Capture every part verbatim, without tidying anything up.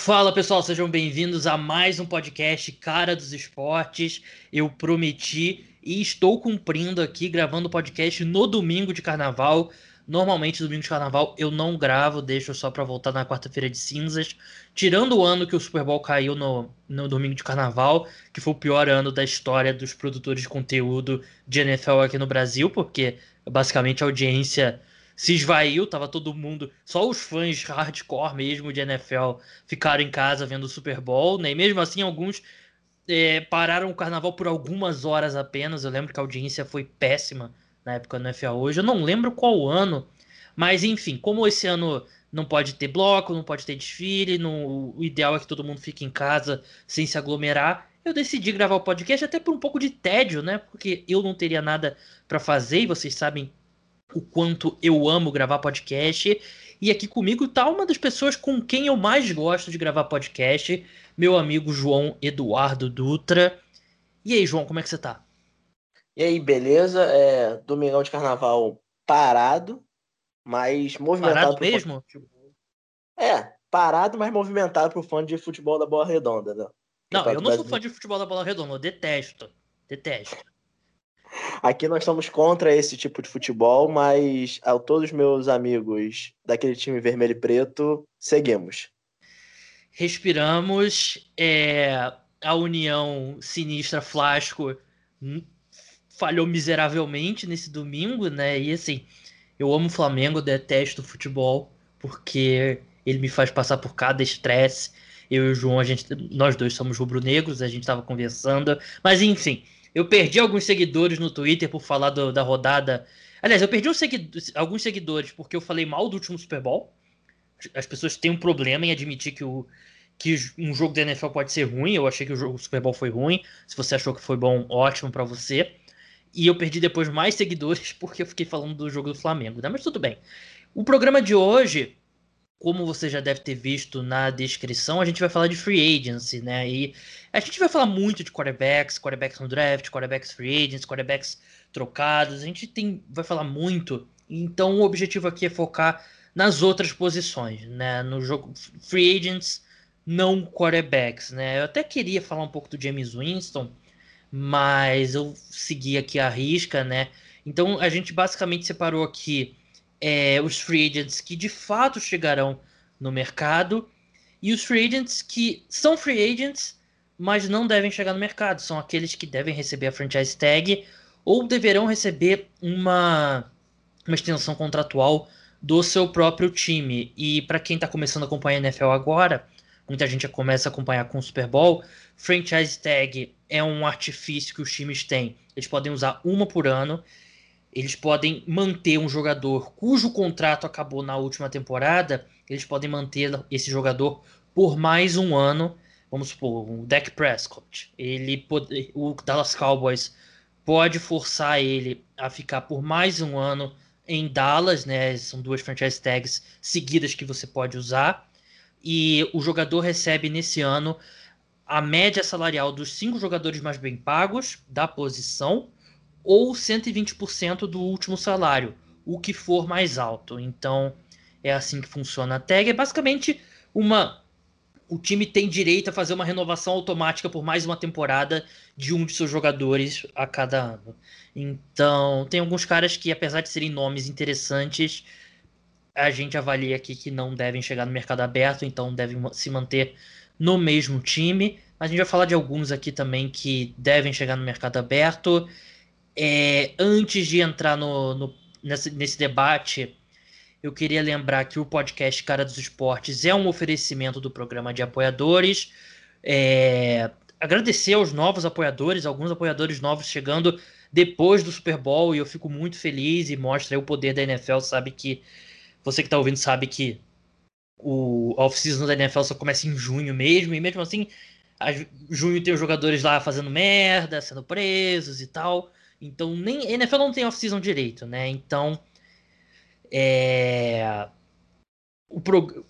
Fala pessoal, sejam bem-vindos a mais um podcast Cara dos Esportes. Eu prometi e estou cumprindo aqui, gravando o podcast no domingo de carnaval. Normalmente domingo de carnaval eu não gravo, deixo só para voltar na quarta-feira de cinzas. Tirando o ano que o Super Bowl caiu no, no domingo de carnaval, que foi o pior ano da história dos produtores de conteúdo de N F L aqui no Brasil, porque basicamente a audiência se esvaiu, tava todo mundo, só os fãs hardcore mesmo de N F L ficaram em casa vendo o Super Bowl, né? E mesmo assim alguns é, pararam o carnaval por algumas horas apenas. Eu lembro que a audiência foi péssima na época do N F L hoje, eu não lembro qual ano, mas enfim, como esse ano não pode ter bloco, não pode ter desfile, não, o ideal é que todo mundo fique em casa sem se aglomerar, eu decidi gravar o podcast até por um pouco de tédio, né? Porque eu não teria nada para fazer e vocês sabem o quanto eu amo gravar podcast. E aqui comigo tá uma das pessoas com quem eu mais gosto de gravar podcast, meu amigo João Eduardo Dutra. E aí, João, como é que você tá? E aí, beleza? É, domingão de carnaval parado, mas movimentado. Parado mesmo? É, parado, mas movimentado pro fã de futebol da bola redonda, né? Não, eu não sou fã de futebol da bola redonda, eu detesto, detesto. Aqui nós estamos contra esse tipo de futebol, mas a todos os meus amigos daquele time vermelho e preto, seguimos. Respiramos, é, a união sinistra Flasco falhou miseravelmente nesse domingo, né? E assim, eu amo o Flamengo, detesto o futebol, porque ele me faz passar por cada estresse. Eu e o João, a gente, nós dois somos rubro-negros, a gente estava conversando, mas enfim... Eu perdi alguns seguidores no Twitter por falar do, da rodada... Aliás, eu perdi um segui... alguns seguidores porque eu falei mal do último Super Bowl. As pessoas têm um problema em admitir que, o... que um jogo da N F L pode ser ruim. Eu achei que o, jogo, o Super Bowl foi ruim. Se você achou que foi bom, ótimo pra você. E eu perdi depois mais seguidores porque eu fiquei falando do jogo do Flamengo, né? Mas tudo bem. O programa de hoje, como você já deve ter visto na descrição, a gente vai falar de free agency, né? E a gente vai falar muito de quarterbacks, quarterbacks no draft, quarterbacks free agents, quarterbacks trocados. A gente tem, vai falar muito. Então o objetivo aqui é focar nas outras posições, né? No jogo free agents, não quarterbacks, né? Eu até queria falar um pouco do James Winston, mas eu segui aqui a risca, né? Então a gente basicamente separou aqui É, os free agents que de fato chegarão no mercado e os free agents que são free agents, mas não devem chegar no mercado. São aqueles que devem receber a franchise tag ou deverão receber uma, uma extensão contratual do seu próprio time. E para quem está começando a acompanhar a N F L agora, muita gente já começa a acompanhar com o Super Bowl, franchise tag é um artifício que os times têm. Eles podem usar uma por ano. Eles podem manter um jogador cujo contrato acabou na última temporada, eles podem manter esse jogador por mais um ano. Vamos supor, o Dak Prescott. Ele pode, o Dallas Cowboys pode forçar ele a ficar por mais um ano em Dallas, né? São duas franchise tags seguidas que você pode usar. E o jogador recebe nesse ano a média salarial dos cinco jogadores mais bem pagos da posição, ou cento e vinte por cento do último salário, o que for mais alto. Então, é assim que funciona a tag. É basicamente uma... O time tem direito a fazer uma renovação automática por mais uma temporada de um de seus jogadores a cada ano. Então, tem alguns caras que, apesar de serem nomes interessantes, a gente avalia aqui que não devem chegar no mercado aberto, então devem se manter no mesmo time. A gente vai falar de alguns aqui também que devem chegar no mercado aberto. É, antes de entrar no, no, nesse, nesse debate, eu queria lembrar que o podcast Cara dos Esportes é um oferecimento do programa de apoiadores. É, agradecer aos novos apoiadores, alguns apoiadores novos chegando depois do Super Bowl, e eu fico muito feliz e mostra aí o poder da N F L. Sabe que você que está ouvindo sabe que o off-season da N F L só começa em junho mesmo, e mesmo assim, a, junho tem os jogadores lá fazendo merda, sendo presos e tal. Então, nem a N F L não tem off-season direito, né? Então, é... o, pro...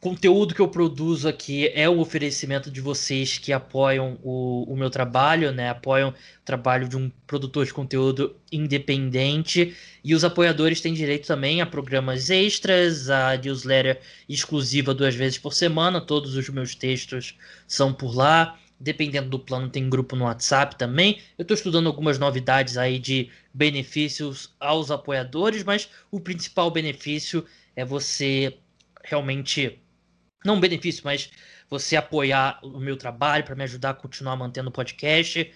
conteúdo que eu produzo aqui é o oferecimento de vocês que apoiam o, o meu trabalho, né? Apoiam o trabalho de um produtor de conteúdo independente. E os apoiadores têm direito também a programas extras, a newsletter exclusiva duas vezes por semana. Todos os meus textos são por lá. Dependendo do plano, tem grupo no WhatsApp também. Eu estou estudando algumas novidades aí de benefícios aos apoiadores, mas o principal benefício é você realmente... não um benefício, mas você apoiar o meu trabalho para me ajudar a continuar mantendo o podcast.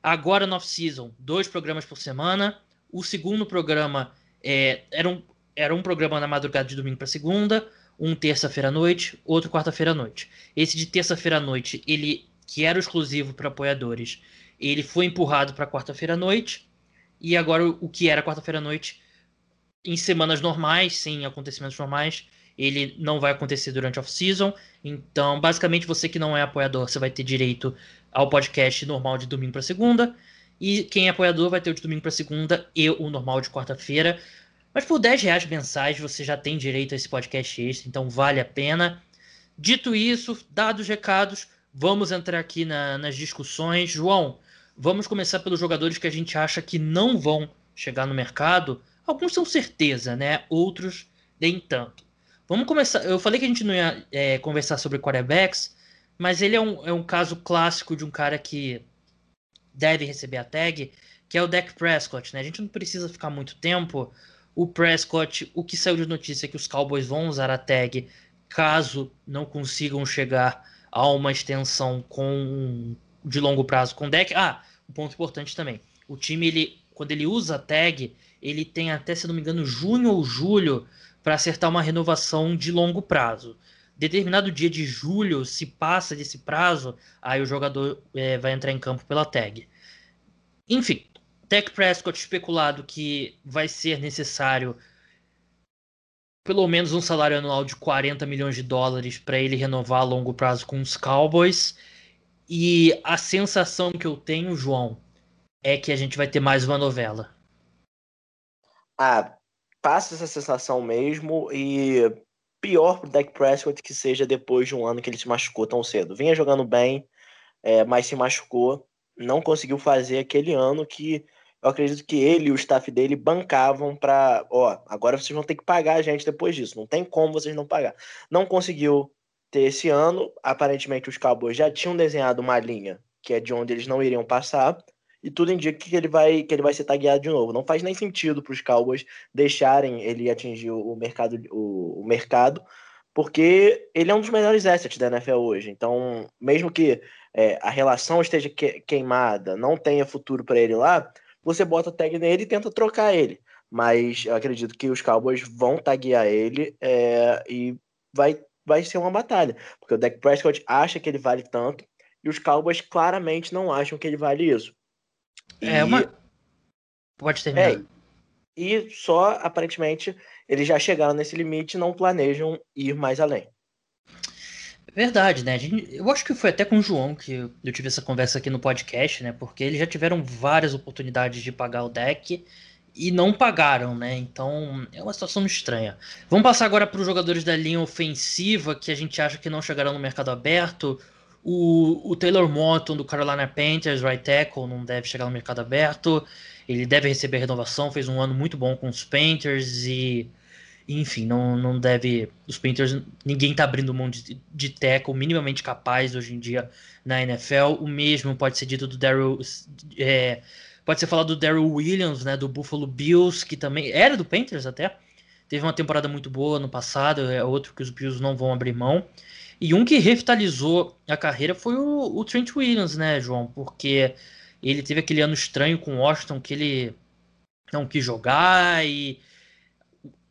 Agora no off-season, dois programas por semana. O segundo programa é, era, um, era um programa na madrugada de domingo para segunda, um terça-feira à noite, outro quarta-feira à noite. Esse de terça-feira à noite, ele, que era exclusivo para apoiadores, ele foi empurrado para quarta-feira à noite. E agora o que era quarta-feira à noite, em semanas normais, sem acontecimentos normais, ele não vai acontecer durante off-season. Então, basicamente, você que não é apoiador, você vai ter direito ao podcast normal de domingo para segunda. E quem é apoiador vai ter o de domingo para segunda e o normal de quarta-feira. Mas por dez reais mensais, você já tem direito a esse podcast extra. Então, vale a pena. Dito isso, dados os recados, vamos entrar aqui na, nas discussões. João, vamos começar pelos jogadores que a gente acha que não vão chegar no mercado. Alguns são certeza, né? Outros, nem tanto. Vamos começar. Eu falei que a gente não ia é, conversar sobre quarterbacks, mas ele é um, é um caso clássico de um cara que deve receber a tag, que é o Dak Prescott, né? A gente não precisa ficar muito tempo. O Prescott, o que saiu de notícia é que os Cowboys vão usar a tag caso não consigam chegar a uma extensão com, de longo prazo com o Dak. Ah, um ponto importante também. O time, ele, quando ele usa a tag, ele tem até, se não me engano, junho ou julho para acertar uma renovação de longo prazo. Determinado dia de julho, se passa desse prazo, aí o jogador é, vai entrar em campo pela tag. Enfim, Dak Prescott especulado que vai ser necessário pelo menos um salário anual de quarenta milhões de dólares para ele renovar a longo prazo com os Cowboys. E a sensação que eu tenho, João, é que a gente vai ter mais uma novela. Ah, passa essa sensação mesmo, e pior pro Dak Prescott que seja depois de um ano que ele se machucou tão cedo. Vinha jogando bem, é, mas se machucou, não conseguiu fazer aquele ano que eu acredito que ele e o staff dele bancavam para, ó, agora vocês vão ter que pagar a gente depois disso, não tem como vocês não pagar. Não conseguiu ter esse ano, aparentemente os Cowboys já tinham desenhado uma linha que é de onde eles não iriam passar, e tudo indica que ele vai, que ele vai ser tagueado de novo. Não faz nem sentido para os Cowboys deixarem ele atingir o mercado, o, o mercado, porque ele é um dos melhores assets da N F L hoje. Então, mesmo que é, a relação esteja que, queimada, não tenha futuro para ele lá, você bota tag nele e tenta trocar ele. Mas eu acredito que os Cowboys vão taguear ele é, e vai, vai ser uma batalha, porque o Dak Prescott acha que ele vale tanto e os Cowboys claramente não acham que ele vale isso. É uma... E... Pode terminar. É, e só, aparentemente, eles já chegaram nesse limite e não planejam ir mais além. Verdade, né? Eu acho que foi até com o João que eu tive essa conversa aqui no podcast, né? Porque eles já tiveram várias oportunidades de pagar o Dak e não pagaram, né? Então, é uma situação estranha. Vamos passar agora para os jogadores da linha ofensiva que a gente acha que não chegarão no mercado aberto. O, o Taylor Morton do Carolina Panthers, right tackle, não deve chegar no mercado aberto. Ele deve receber renovação, fez um ano muito bom com os Panthers e, enfim, não, não deve... Os Panthers, ninguém tá abrindo mão de, de tackle minimamente capaz hoje em dia na N F L. O mesmo pode ser dito do Darryl... É, pode ser falado do Darryl Williams, né, do Buffalo Bills, que também era do Panthers até. Teve uma temporada muito boa no passado, é outro que os Bills não vão abrir mão. E um que revitalizou a carreira foi o, o Trent Williams, né, João? Porque ele teve aquele ano estranho com o Washington que ele não quis jogar e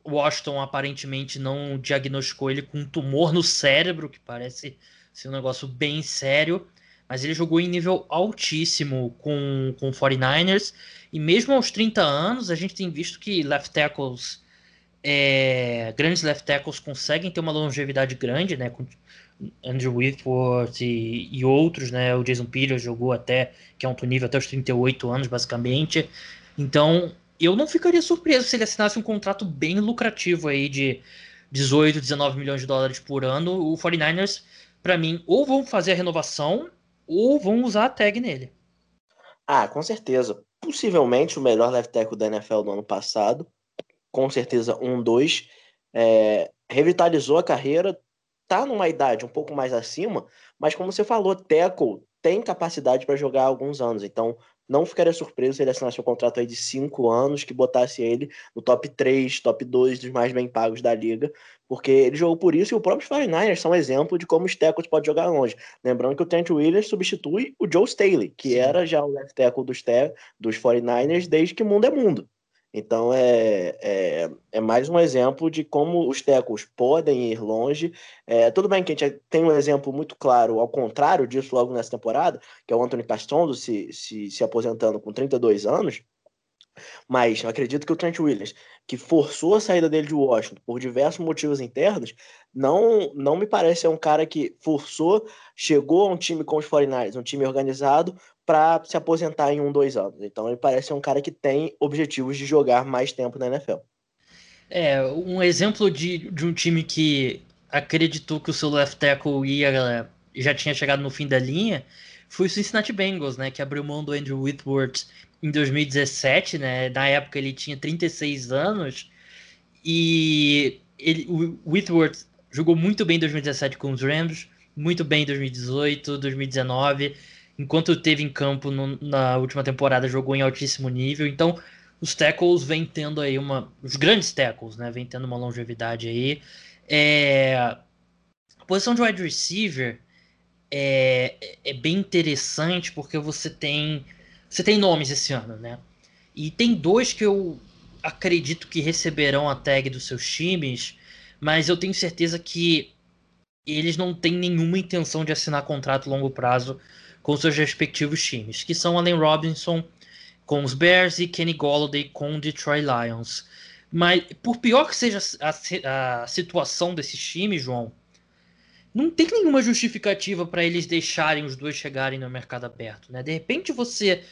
o Washington aparentemente não diagnosticou ele com um tumor no cérebro, que parece ser um negócio bem sério, mas ele jogou em nível altíssimo com, com o forty-niners e mesmo aos trinta anos a gente tem visto que left tackles... É, grandes left tackles conseguem ter uma longevidade grande, né, com Andrew Whitworth e, e outros, né, o Jason Peters jogou até, que é um nível até os trinta e oito anos, basicamente. Então, eu não ficaria surpreso se ele assinasse um contrato bem lucrativo aí de dezoito, dezenove milhões de dólares por ano. O forty-niners, para mim, ou vão fazer a renovação ou vão usar a tag nele. Ah, com certeza. Possivelmente o melhor left tackle da N F L do ano passado. Com certeza, um, dois. É, revitalizou a carreira. Tá numa idade um pouco mais acima, mas como você falou, tackle tem capacidade para jogar há alguns anos. Então, não ficaria surpreso se ele assinasse um contrato aí de cinco anos, que botasse ele no top três, top dois dos mais bem pagos da liga, porque ele jogou por isso, e o próprio forty-niners são um exemplo de como os tackles podem jogar longe. Lembrando que o Trent Williams substitui o Joe Staley, que Sim. era já o left tackle dos, te- dos forty-niners desde que mundo é mundo. Então é, é, é mais um exemplo de como os tackles podem ir longe. É, tudo bem que a gente tem um exemplo muito claro ao contrário disso logo nessa temporada, que é o Anthony Castonzo se, se, se aposentando com trinta e dois anos, mas eu acredito que o Trent Williams, que forçou a saída dele de Washington por diversos motivos internos, não, não me parece ser um cara que forçou, chegou a um time com os forty-niners, um time organizado, para se aposentar em um, dois anos. Então ele parece ser um cara que tem objetivos de jogar mais tempo na N F L. É, um exemplo de, de um time que acreditou que o seu left tackle ia, já tinha chegado no fim da linha, foi o Cincinnati Bengals, né, que abriu mão do Andrew Whitworth em dois mil e dezessete, né? Na época ele tinha trinta e seis anos e ele, o Whitworth jogou muito bem em dois mil e dezessete com os Rams, muito bem em dois mil e dezoito, dois mil e dezenove, enquanto teve em campo no, na última temporada, jogou em altíssimo nível. Então os tackles vêm tendo aí uma... Os grandes tackles, né? Vêm tendo uma longevidade aí. É, a posição de wide receiver é, é bem interessante porque você tem... Você tem nomes esse ano, né? E tem dois que eu acredito que receberão a tag dos seus times, mas eu tenho certeza que eles não têm nenhuma intenção de assinar contrato a longo prazo com seus respectivos times, que são Allen Robinson com os Bears e Kenny Golladay com o Detroit Lions. Mas, por pior que seja a, a situação desses times, João, não tem nenhuma justificativa para eles deixarem os dois chegarem no mercado aberto, né? De repente você,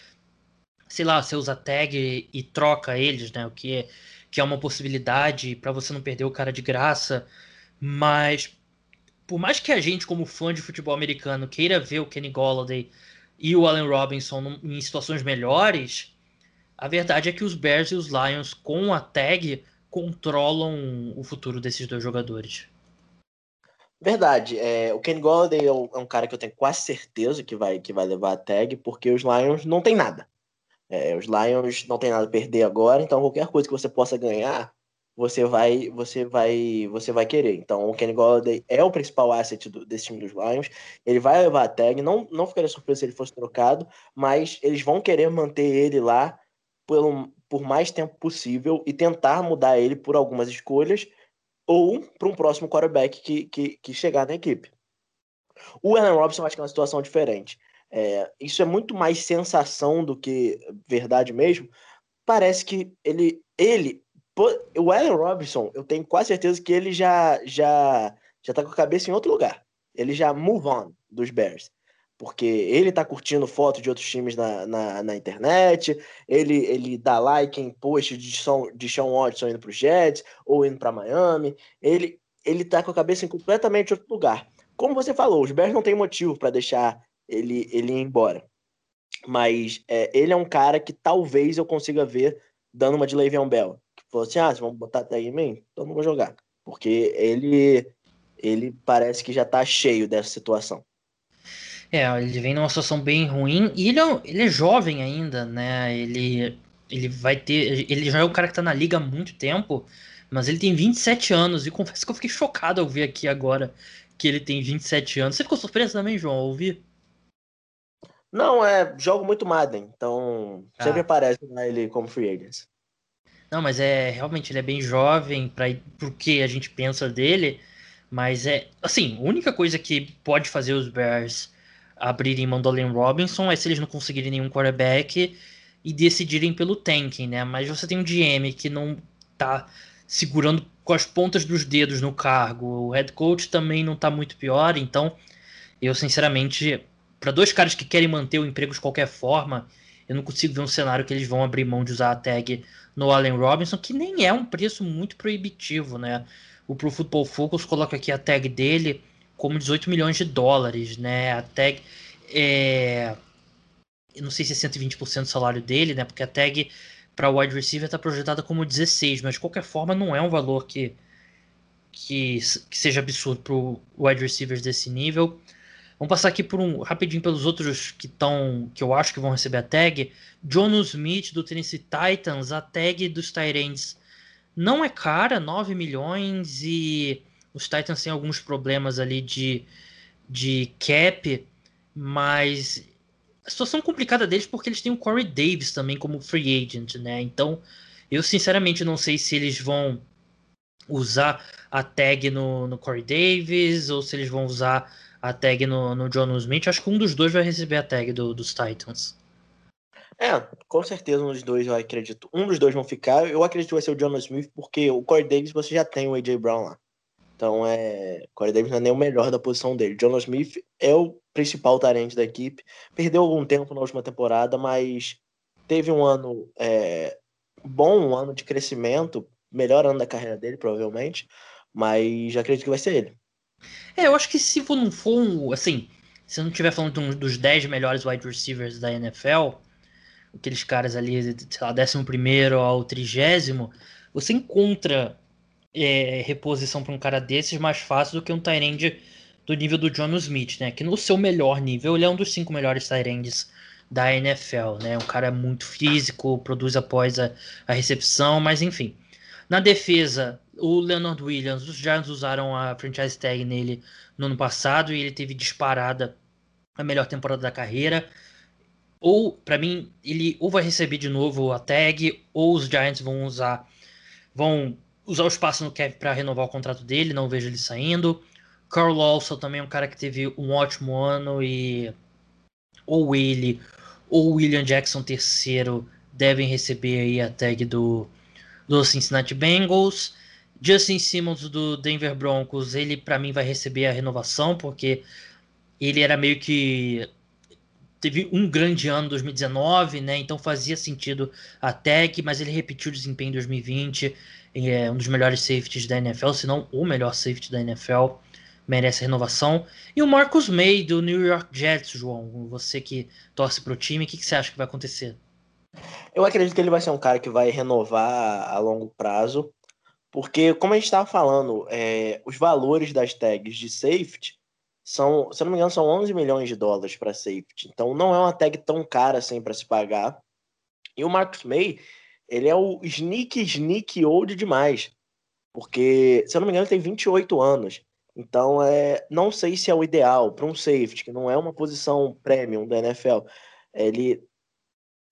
sei lá, você usa tag e, e troca eles, né? O que é, que é uma possibilidade para você não perder o cara de graça. Mas por mais que a gente, como fã de futebol americano, queira ver o Kenny Golladay e o Allen Robinson em situações melhores, a verdade é que os Bears e os Lions, com a tag, controlam o futuro desses dois jogadores. Verdade, é, o Kenny Golladay é um, é um cara que eu tenho quase certeza que vai, que vai levar a tag, porque os Lions não tem nada. É, os Lions não tem nada a perder agora, então qualquer coisa que você possa ganhar, você vai, você vai, você vai querer. Então o Kenny Golladay é o principal asset do, desse time dos Lions, ele vai levar a tag, não, não ficaria surpreso se ele fosse trocado, mas eles vão querer manter ele lá pelo, por mais tempo possível e tentar mudar ele por algumas escolhas, ou para um próximo quarterback que, que, que chegar na equipe. O Allen Robinson acho que é uma situação diferente. É, isso é muito mais sensação do que verdade mesmo. Parece que ele... ele o Allen Robinson, eu tenho quase certeza que ele já está já, já com a cabeça em outro lugar. Ele já move on dos Bears. Porque ele tá curtindo foto de outros times na, na, na internet, ele, ele dá like em post de, Son, de Sean Watson indo pro Jets, ou indo pra Miami, ele, ele tá com a cabeça em completamente outro lugar. Como você falou, os Bears não tem motivo para deixar ele, ele ir embora, mas é, ele é um cara que talvez eu consiga ver dando uma de Le'Veon Bell, que falou assim, ah, vocês vão botar até aí em mim? Então não vou jogar, porque ele, ele parece que já tá cheio dessa situação. É, ele vem numa situação bem ruim e ele é, ele é jovem ainda, né? Ele, ele vai ter... Ele já é um cara que tá na liga há muito tempo, mas ele tem vinte e sete anos e confesso que eu fiquei chocado ao ver aqui agora que ele tem vinte e sete anos. Você ficou surpreso também, João, ao ouvir? Não, é... Jogo muito Madden, então ah. sempre aparece né, ele como free agent. Não, mas é... Realmente ele é bem jovem pra, pro que a gente pensa dele, mas é... Assim, a única coisa que pode fazer os Bears abrirem mão do Allen Robinson é se eles não conseguirem nenhum quarterback e decidirem pelo tanking, né? Mas você tem um G M que não tá segurando com as pontas dos dedos no cargo, o head coach também não tá muito pior, então eu sinceramente, para dois caras que querem manter o emprego de qualquer forma, eu não consigo ver um cenário que eles vão abrir mão de usar a tag no Allen Robinson, que nem é um preço muito proibitivo, né? o Pro Football Focus coloca aqui a tag dele como dezoito milhões de dólares, né? A tag é... eu não sei se é cento e vinte por cento do salário dele, né? Porque a tag para o wide receiver está projetada como dezesseis, mas de qualquer forma não é um valor que, que, que seja absurdo para o wide receiver desse nível. Vamos passar aqui por um, rapidinho pelos outros que, tão, que eu acho que vão receber a tag. Jono Smith, do Tennessee Titans, a tag dos tight ends não é cara, nove milhões, e os Titans têm alguns problemas ali de, de cap, mas a situação complicada deles porque eles têm o Corey Davis também como free agent, né? Então, eu sinceramente não sei se eles vão usar a tag no, no Corey Davis ou se eles vão usar a tag no, no Jono Smith. Acho que um dos dois vai receber a tag do, dos Titans. É, com certeza um dos dois, eu acredito. Um dos dois vão ficar. Eu acredito que vai ser o Jono Smith, porque o Corey Davis você já tem o A J Brown lá. Então, é, o Corey Davis não é nem o melhor da posição dele. Jono Smith é o principal talento da equipe. Perdeu algum tempo na última temporada, mas teve um ano é, bom, um ano de crescimento. Melhor ano da carreira dele, provavelmente. Mas acredito que vai ser ele. É, eu acho que se for, não for um, assim, se não estiver falando de um dos dez melhores wide receivers da N F L, aqueles caras ali, sei lá, décimo primeiro ao trigésimo, você encontra é, reposição para um cara desses mais fácil do que um tight end do nível do Jono Smith, né? Que no seu melhor nível, ele é um dos cinco melhores tight ends da N F L, né? Um cara muito físico, produz após a, a recepção, mas enfim. Na defesa, o Leonard Williams, os Giants usaram a franchise tag nele no ano passado e ele teve disparada a melhor temporada da carreira. Ou, para mim, ele ou vai receber de novo a tag, ou os Giants vão usar vão usar o espaço no cap para renovar o contrato dele, não vejo ele saindo. Carl Lawson também é um cara que teve um ótimo ano e ou ele ou William Jackson terceiro devem receber aí a tag do, do Cincinnati Bengals. Justin Simmons do Denver Broncos, ele para mim vai receber a renovação, porque ele era meio que teve um grande ano em dois mil e dezenove, né? Então fazia sentido a tag, mas ele repetiu o desempenho em dois mil e vinte, é um dos melhores safeties da N F L, se não o melhor safety da N F L, merece renovação. E o Marcus May do New York Jets, João, você que torce pro time, o que, que você acha que vai acontecer? Eu acredito que ele vai ser um cara que vai renovar a longo prazo. Porque, como a gente estava falando, é, os valores das tags de safety são, se eu não me engano, são onze milhões de dólares para safety. Então, não é uma tag tão cara assim para se pagar. E o Marcus May, ele é o sneak, sneak old demais. Porque, se eu não me engano, ele tem vinte e oito anos. Então, é, não sei se é o ideal para um safety, que não é uma posição premium da N F L. Ele,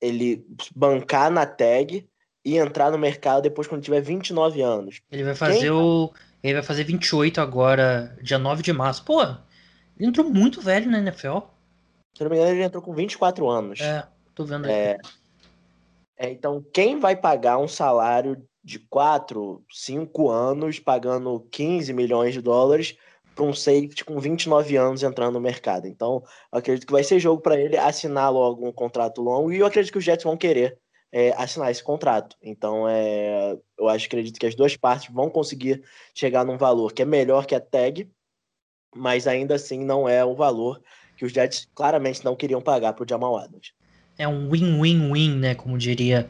ele bancar na tag e entrar no mercado depois quando tiver vinte e nove anos. Ele vai fazer Quem... o... Ele vai fazer vinte e oito agora, dia nove de março. Pô, ele entrou muito velho na N F L. Se não me engano, ele entrou com vinte e quatro anos. É, tô vendo aqui. É... É, então, quem vai pagar um salário de quatro, cinco anos, pagando quinze milhões de dólares para um safety com vinte e nove anos entrando no mercado? Então, eu acredito que vai ser jogo para ele assinar logo um contrato longo e eu acredito que os Jets vão querer É, assinar esse contrato. Então, é, eu acho, acredito que as duas partes vão conseguir chegar num valor que é melhor que a tag, mas ainda assim não é o valor que os Jets claramente não queriam pagar para o Jamal Adams. É um win-win-win, né, como diria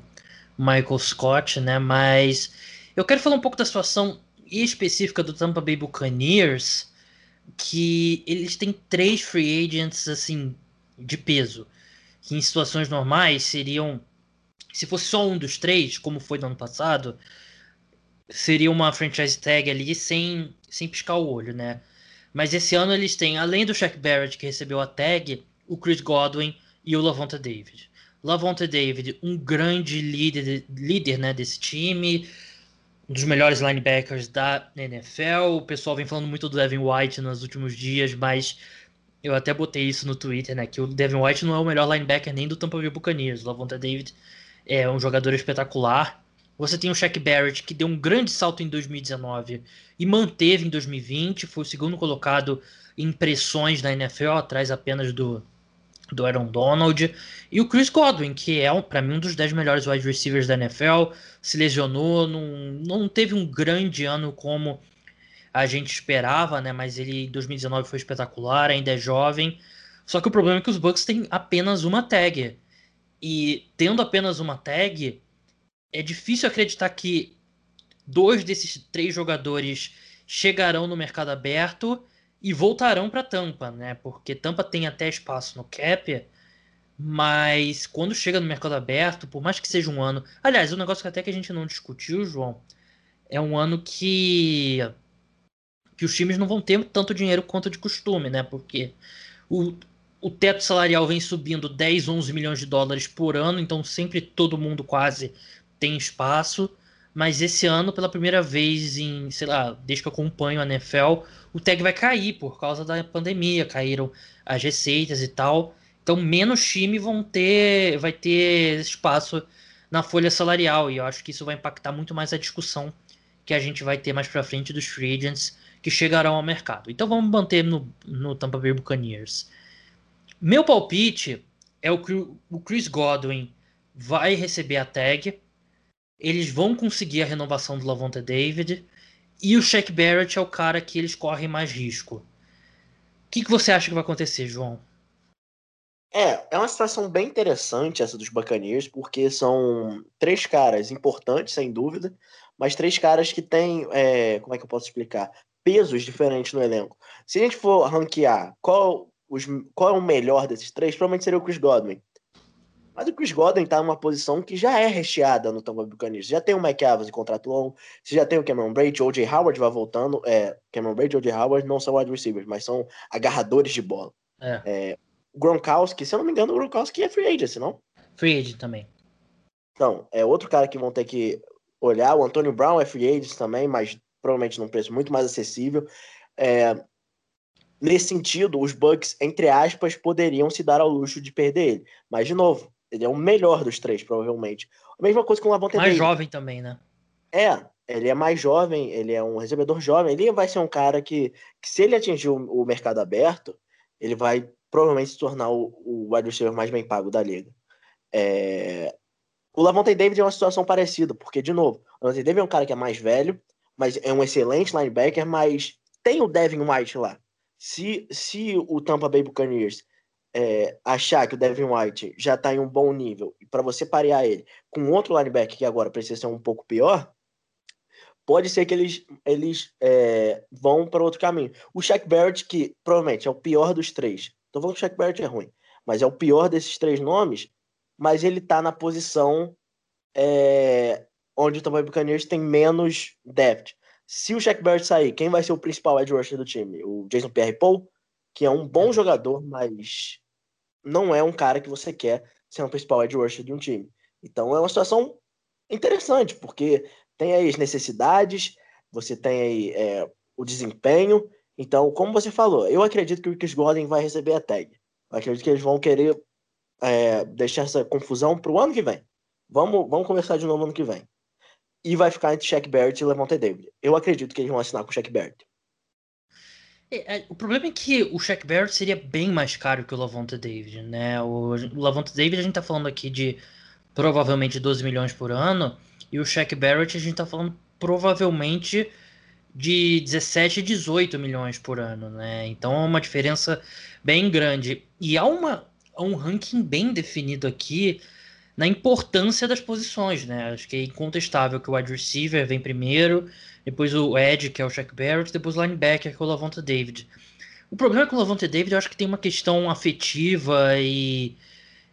Michael Scott, né? Mas eu quero falar um pouco da situação específica do Tampa Bay Buccaneers, que eles têm três free agents assim de peso, que em situações normais seriam, se fosse só um dos três, como foi no ano passado, seria uma franchise tag ali sem, sem piscar o olho, né? Mas esse ano eles têm, além do Shaq Barrett, que recebeu a tag, o Chris Godwin e o Lavonte David. Lavonte David, um grande líder, líder né, desse time, um dos melhores linebackers da N F L. O pessoal vem falando muito do Devin White nos últimos dias, mas eu até botei isso no Twitter, né? Que o Devin White não é o melhor linebacker nem do Tampa Bay Buccaneers. O Lavonte David é um jogador espetacular. Você tem o Shaq Barrett, que deu um grande salto em dois mil e dezenove e manteve em dois mil e vinte. Foi o segundo colocado em pressões na N F L, atrás apenas do, do Aaron Donald. E o Chris Godwin, que é, para mim, um dos dez melhores wide receivers da N F L. Se lesionou, não, não teve um grande ano como a gente esperava, né? Mas ele em dois mil e dezenove foi espetacular, ainda é jovem. Só que o problema é que os Bucks têm apenas uma tag. E tendo apenas uma tag, é difícil acreditar que dois desses três jogadores chegarão no mercado aberto e voltarão para Tampa, né? Porque Tampa tem até espaço no cap, mas quando chega no mercado aberto, por mais que seja um ano... Aliás, um negócio que até que a gente não discutiu, João, é um ano que, que os times não vão ter tanto dinheiro quanto de costume, né? Porque o, o teto salarial vem subindo dez, onze milhões de dólares por ano, então sempre todo mundo quase tem espaço. Mas esse ano, pela primeira vez em, sei lá, desde que eu acompanho a N F L, o tag vai cair por causa da pandemia, caíram as receitas e tal. Então menos time vão ter, vai ter espaço na folha salarial, e eu acho que isso vai impactar muito mais a discussão que a gente vai ter mais pra frente dos free agents que chegarão ao mercado. Então vamos manter no, no Tampa Bay Buccaneers. Meu palpite é o que o Chris Godwin vai receber a tag. Eles vão conseguir a renovação do Lavonte David. E o Shaq Barrett é o cara que eles correm mais risco. O que, que você acha que vai acontecer, João? É, é uma situação bem interessante essa dos Buccaneers, porque são três caras importantes, sem dúvida, mas três caras que têm, é, como é que eu posso explicar? Pesos diferentes no elenco. Se a gente for ranquear qual, os, qual é o melhor desses três, provavelmente seria o Chris Godwin. Mas o Chris Godwin está numa posição que já é recheada no Tampa Bay Buccaneers. Já tem o Mike Evans em contrato longo, você já tem o Cameron Brate, o O J Howard vai voltando. É, Cameron Brate e o O J Howard não são wide receivers, mas são agarradores de bola. É. É, o Gronkowski, se eu não me engano, o Gronkowski é free agent, não? Free agent também. Então, é outro cara que vão ter que olhar. O Antonio Brown é free agent também, mas provavelmente num preço muito mais acessível. É, nesse sentido, os Bucks, entre aspas, poderiam se dar ao luxo de perder ele. Mas, de novo, ele é o melhor dos três, provavelmente. A mesma coisa com o Lavonte David. Mais jovem também, né? É, ele é mais jovem, ele é um recebedor jovem. Ele vai ser um cara que, que se ele atingir o, o mercado aberto, ele vai provavelmente se tornar o, o wide receiver mais bem pago da liga. É... O Lavonte David é uma situação parecida, porque, de novo, o Lavonte David é um cara que é mais velho, mas é um excelente linebacker, mas tem o Devin White lá. Se, se o Tampa Bay Buccaneers... É, achar que o Devin White já está em um bom nível, e para você parear ele com outro linebacker que agora precisa ser um pouco pior, pode ser que eles, eles é, vão para outro caminho. O Shaq Barrett, que provavelmente é o pior dos três, estou falando que o Shaq Barrett é ruim, mas é o pior desses três nomes, mas ele está na posição é, onde o Tampa Bay Buccaneers tem menos depth. Se o Shaq Barrett sair, quem vai ser o principal edge rusher do time? O Jason Pierre-Paul, que é um bom jogador, mas não é um cara que você quer ser o principal edge rusher de um time. Então é uma situação interessante, porque tem aí as necessidades, você tem aí é, o desempenho. Então, como você falou, eu acredito que o Chris Godwin vai receber a tag. Eu acredito que eles vão querer é, deixar essa confusão para o ano que vem. Vamos, vamos conversar de novo ano que vem. E vai ficar entre Shaq Barrett e Lavonte David. Eu acredito que eles vão assinar com o Shaq Barrett. O problema é que o Shaq Barrett seria bem mais caro que o Lavonte David, né? O Lavonte David a gente tá falando aqui de provavelmente doze milhões por ano, e o Shaq Barrett a gente tá falando provavelmente de dezessete, dezoito milhões por ano, né? Então é uma diferença bem grande. E há, uma, há um ranking bem definido aqui na importância das posições, né? Acho que é incontestável que o wide receiver vem primeiro, depois o edge, que é o Shaq Barrett, depois o linebacker, que é o Lavonte David. O problema é que o Lavonte David, eu acho que tem uma questão afetiva e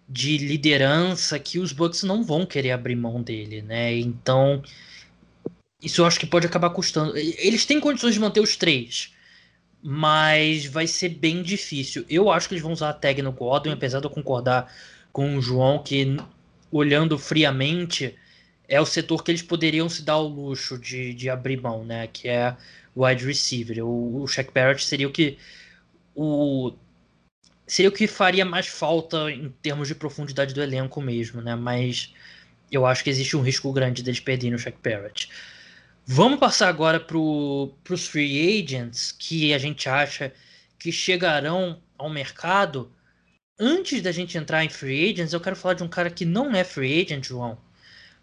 de liderança que os Bucks não vão querer abrir mão dele, né? Então, isso eu acho que pode acabar custando. Eles têm condições de manter os três, mas vai ser bem difícil. Eu acho que eles vão usar a tag no Godwin, apesar de eu concordar com o João que, olhando friamente, é o setor que eles poderiam se dar ao luxo de, de abrir mão, né? Que é o wide receiver. O, o Shaq Barrett seria o que o seria o que faria mais falta em termos de profundidade do elenco mesmo, né? Mas eu acho que existe um risco grande deles perderem o Shaq Barrett. Vamos passar agora para os free agents que a gente acha que chegarão ao mercado. Antes da gente entrar em free agents, eu quero falar de um cara que não é free agent, João,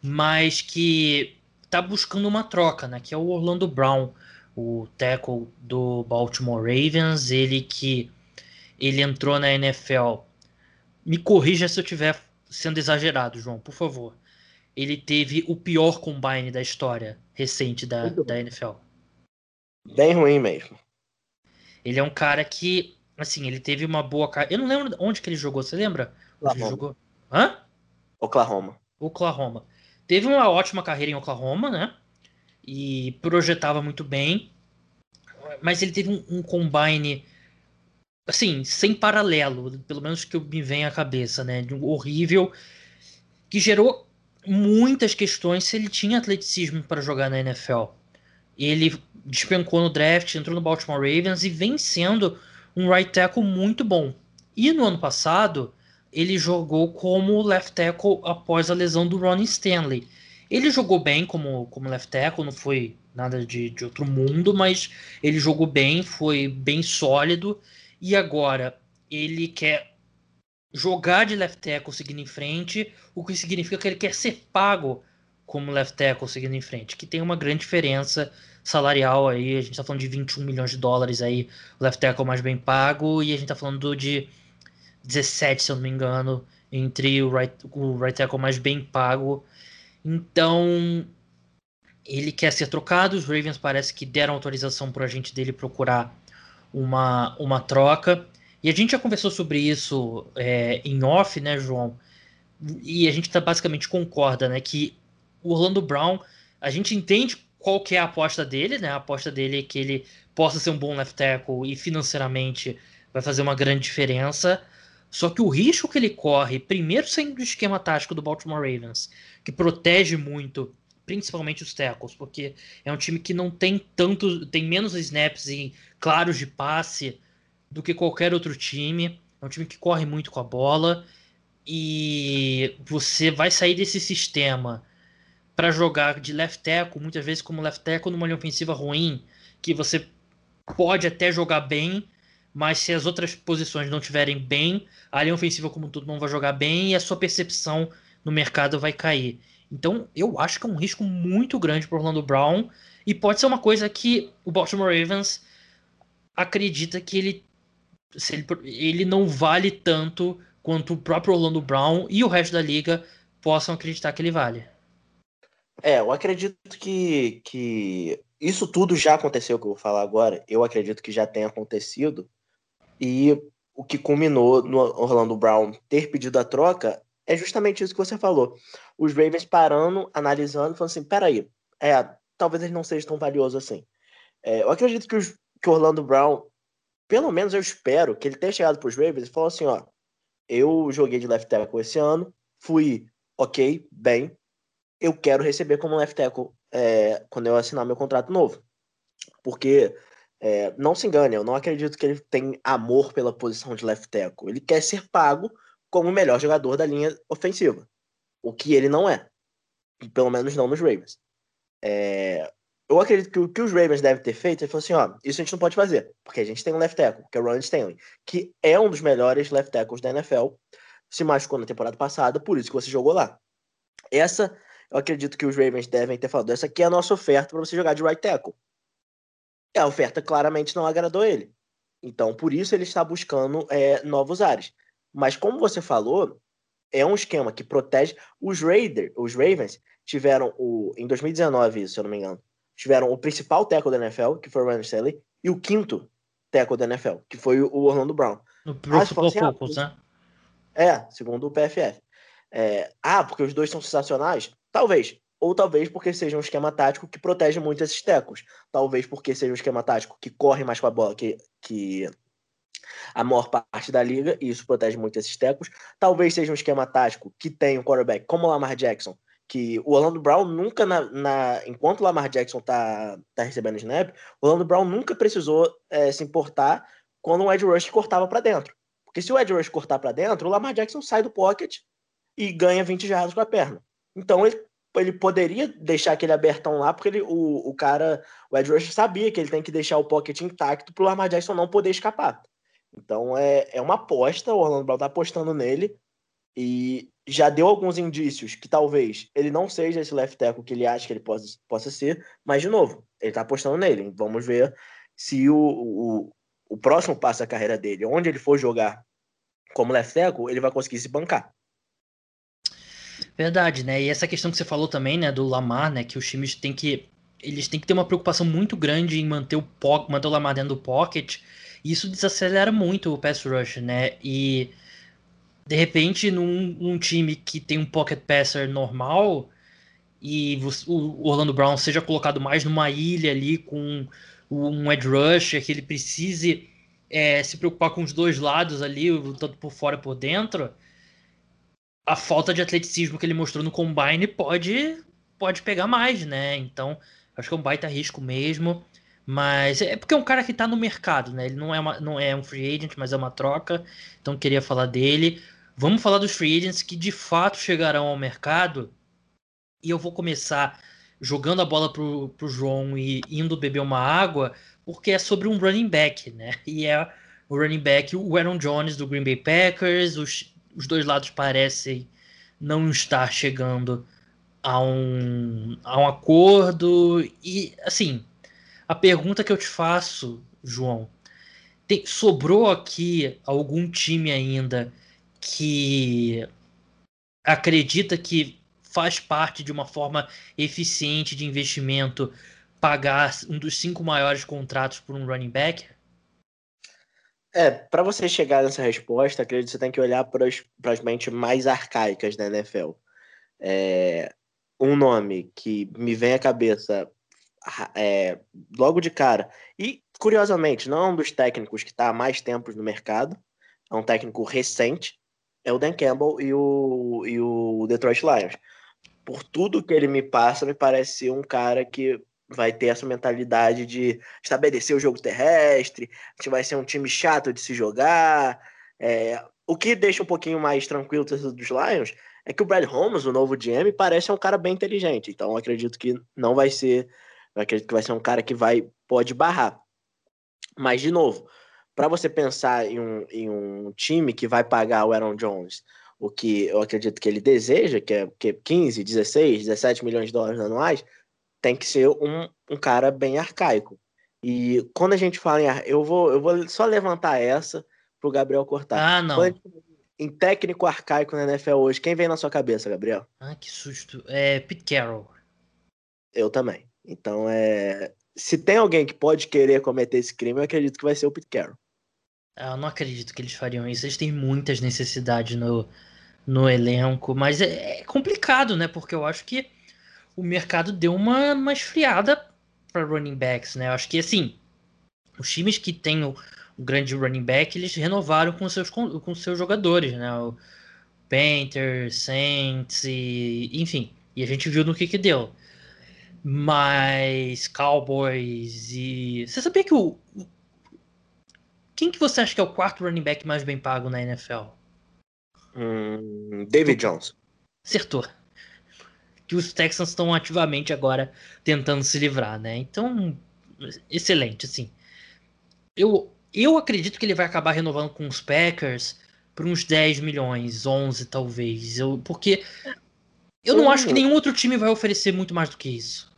mas que tá buscando uma troca, né? Que é o Orlando Brown. o tackle do Baltimore Ravens, ele que ele entrou na N F L, me corrija se eu estiver sendo exagerado, João, por favor, ele teve o pior combine da história recente da, da N F L. Bem ruim mesmo. Ele é um cara que, assim, ele teve uma boa... Eu não lembro onde que ele jogou, você lembra? Onde ele jogou? Hã? Oklahoma. Oklahoma. Teve uma ótima carreira em Oklahoma, né? E projetava muito bem. Mas ele teve um, um combine, assim, sem paralelo. Pelo menos que me vem à cabeça, né? De um horrível. Que gerou muitas questões se ele tinha atleticismo para jogar na N F L. Ele despencou no draft, entrou no Baltimore Ravens e vem sendo um right tackle muito bom. E no ano passado, ele jogou como left tackle após a lesão do Ronnie Stanley. Ele jogou bem como, como left tackle, não foi nada de, de outro mundo, mas ele jogou bem, foi bem sólido. E agora ele quer jogar de left tackle seguindo em frente, o que significa que ele quer ser pago como left tackle seguindo em frente, que tem uma grande diferença salarial aí. A gente está falando de vinte e um milhões de dólares aí, o left tackle mais bem pago, e a gente está falando de dezessete, se eu não me engano, entre o right, o right tackle mais bem pago. Então, ele quer ser trocado. Os Ravens parece que deram autorização para o agente dele procurar uma, uma troca. E a gente já conversou sobre isso é, em off, né, João? E a gente tá, basicamente concorda, né, que o Orlando Brown, a gente entende qual que é a aposta dele, né? A aposta dele é que ele possa ser um bom left tackle e financeiramente vai fazer uma grande diferença. Só que o risco que ele corre, primeiro saindo do esquema tático do Baltimore Ravens, que protege muito, principalmente os tackles, porque é um time que não tem tanto, tem menos snaps em claros de passe do que qualquer outro time. É um time que corre muito com a bola, e você vai sair desse sistema para jogar de left tackle, muitas vezes como left tackle numa linha ofensiva ruim, que você pode até jogar bem, mas se as outras posições não estiverem bem, a linha ofensiva como um todo não vai jogar bem e a sua percepção no mercado vai cair. Então, eu acho que é um risco muito grande para o Orlando Brown, e pode ser uma coisa que o Baltimore Ravens acredita que ele, se ele, ele não vale tanto quanto o próprio Orlando Brown e o resto da liga possam acreditar que ele vale. É, eu acredito que, que isso tudo já aconteceu, que eu vou falar agora. Eu acredito que já tenha acontecido. E o que culminou no Orlando Brown ter pedido a troca é justamente isso que você falou. Os Ravens parando, analisando, falando assim, peraí, é, talvez ele não seja tão valioso assim. É, eu acredito que, os, que o Orlando Brown, pelo menos eu espero, que ele tenha chegado para os Ravens e falou assim, ó, eu joguei de left tackle esse ano, fui ok, bem, eu quero receber como left tackle é, quando eu assinar meu contrato novo. Porque... É, não se engane, eu não acredito que ele tem amor pela posição de left tackle. Ele quer ser pago como o melhor jogador da linha ofensiva, o que ele não é, pelo menos não nos Ravens. É, eu acredito que o que os Ravens devem ter feito, ele falou assim, ó, isso a gente não pode fazer, porque a gente tem um left tackle, que é o Ronnie Stanley, que é um dos melhores left tackles da N F L, se machucou na temporada passada, por isso que você jogou lá. Essa, eu acredito que os Ravens devem ter falado, essa aqui é a nossa oferta para você jogar de right tackle. A oferta claramente não agradou ele. Então, por isso ele está buscando é, novos ares. Mas, como você falou, é um esquema que protege. Os Raiders, os Ravens, tiveram, o em dois mil e dezenove, se eu não me engano, tiveram o principal tackle da N F L, que foi o Ronnie Stanley, e o quinto tackle da N F L, que foi o Orlando Brown. No Pro Football Focus, né? É, segundo o P F F. É, ah, porque os dois são sensacionais? Talvez. Ou talvez porque seja um esquema tático que protege muito esses tackles. Talvez porque seja um esquema tático que corre mais com a bola que, que a maior parte da liga, e isso protege muito esses tackles. Talvez seja um esquema tático que tem um quarterback como o Lamar Jackson, que o Orlando Brown nunca, na, na, enquanto o Lamar Jackson tá, tá recebendo snap, o Orlando Brown nunca precisou é, se importar quando o edge rush cortava para dentro. Porque se o edge rush cortar para dentro, o Lamar Jackson sai do pocket e ganha vinte jardas com a perna. Então ele ele poderia deixar aquele abertão lá, porque ele, o, o cara, o edge rusher sabia que ele tem que deixar o pocket intacto para o Lamar Jackson não poder escapar. Então é, é uma aposta, o Orlando Brown está apostando nele, E já deu alguns indícios que talvez ele não seja esse left tackle que ele acha que ele possa, possa ser, mas, de novo, ele está apostando nele. Vamos ver se o, o, o próximo passo da carreira dele, onde ele for jogar como left tackle, ele vai conseguir se bancar. Verdade, né? E essa questão que você falou também, né, do Lamar, né, que os times têm que... Eles têm que ter uma preocupação muito grande em manter o, po- manter o Lamar dentro do pocket. E isso desacelera muito o pass rush, né? E, de repente, num, num time que tem um pocket passer normal e você, o Orlando Brown seja colocado mais numa ilha ali com um edge rusher, que ele precise é, se preocupar com os dois lados ali, tanto por fora e por dentro, a falta de atleticismo que ele mostrou no combine pode, pode pegar mais, né? Então... Acho que é um baita risco mesmo, mas é porque é um cara que tá no mercado, né? Ele não é, uma, não é um free agent, mas é uma troca, então queria falar dele. Vamos falar dos free agents que de fato chegarão ao mercado, e eu vou começar jogando a bola pro, pro João e indo beber uma água, porque é sobre um running back, né? E é o running back, o Aaron Jones do Green Bay Packers. Os, os dois lados parecem não estar chegando A um, a um acordo. E, assim, a pergunta que eu te faço, João, tem, sobrou aqui algum time ainda que acredita que faz parte de uma forma eficiente de investimento pagar um dos cinco maiores contratos por um running back? É, para você chegar nessa resposta, acredito que você tem que olhar para as mentes mais arcaicas da N F L. É... Um nome que me vem à cabeça é, logo de cara, e curiosamente não é um dos técnicos que está há mais tempos no mercado, é um técnico recente, é o Dan Campbell e o, e o Detroit Lions. Por tudo que ele me passa, me parece um cara que vai ter essa mentalidade de estabelecer o jogo terrestre, que vai ser um time chato de se jogar. É, o que deixa um pouquinho mais tranquilo dos Lions é que o Brad Holmes, o novo G M, parece um cara bem inteligente. Então, eu acredito que não vai ser... Eu acredito que vai ser um cara que vai, pode barrar. Mas, de novo, para você pensar em um, em um time que vai pagar o Aaron Jones o que eu acredito que ele deseja, que é que quinze, dezesseis, dezessete milhões de dólares anuais, tem que ser um, um cara bem arcaico. E quando a gente fala em... Eu vou, eu vou só levantar essa pro Gabriel cortar. Ah, não. Quando... Em técnico arcaico na N F L hoje, quem vem na sua cabeça, Gabriel? Ah, que susto. É Pete Carroll. Eu também. Então, é... se tem alguém que pode querer cometer esse crime, eu acredito que vai ser o Pete Carroll. Ah, eu não acredito que eles fariam isso. Eles têm muitas necessidades no, no elenco. Mas é, é complicado, né? Porque eu acho que o mercado deu uma, uma esfriada para running backs, né? Eu acho que, assim, os times que têm... O... O grande running back, eles renovaram com seus, com seus jogadores, né? O Panthers, Saints, e, enfim. E a gente viu no que que deu. Mas Cowboys e... Você sabia que o... Quem que você acha que é o quarto running back mais bem pago na N F L? Hum, David Johnson. Acertou. Que os Texans estão ativamente agora tentando se livrar, né? Então, excelente, assim. Eu... Eu acredito que ele vai acabar renovando com os Packers por uns dez milhões, onze talvez. Eu, porque eu não hum. acho que nenhum outro time vai oferecer muito mais do que isso.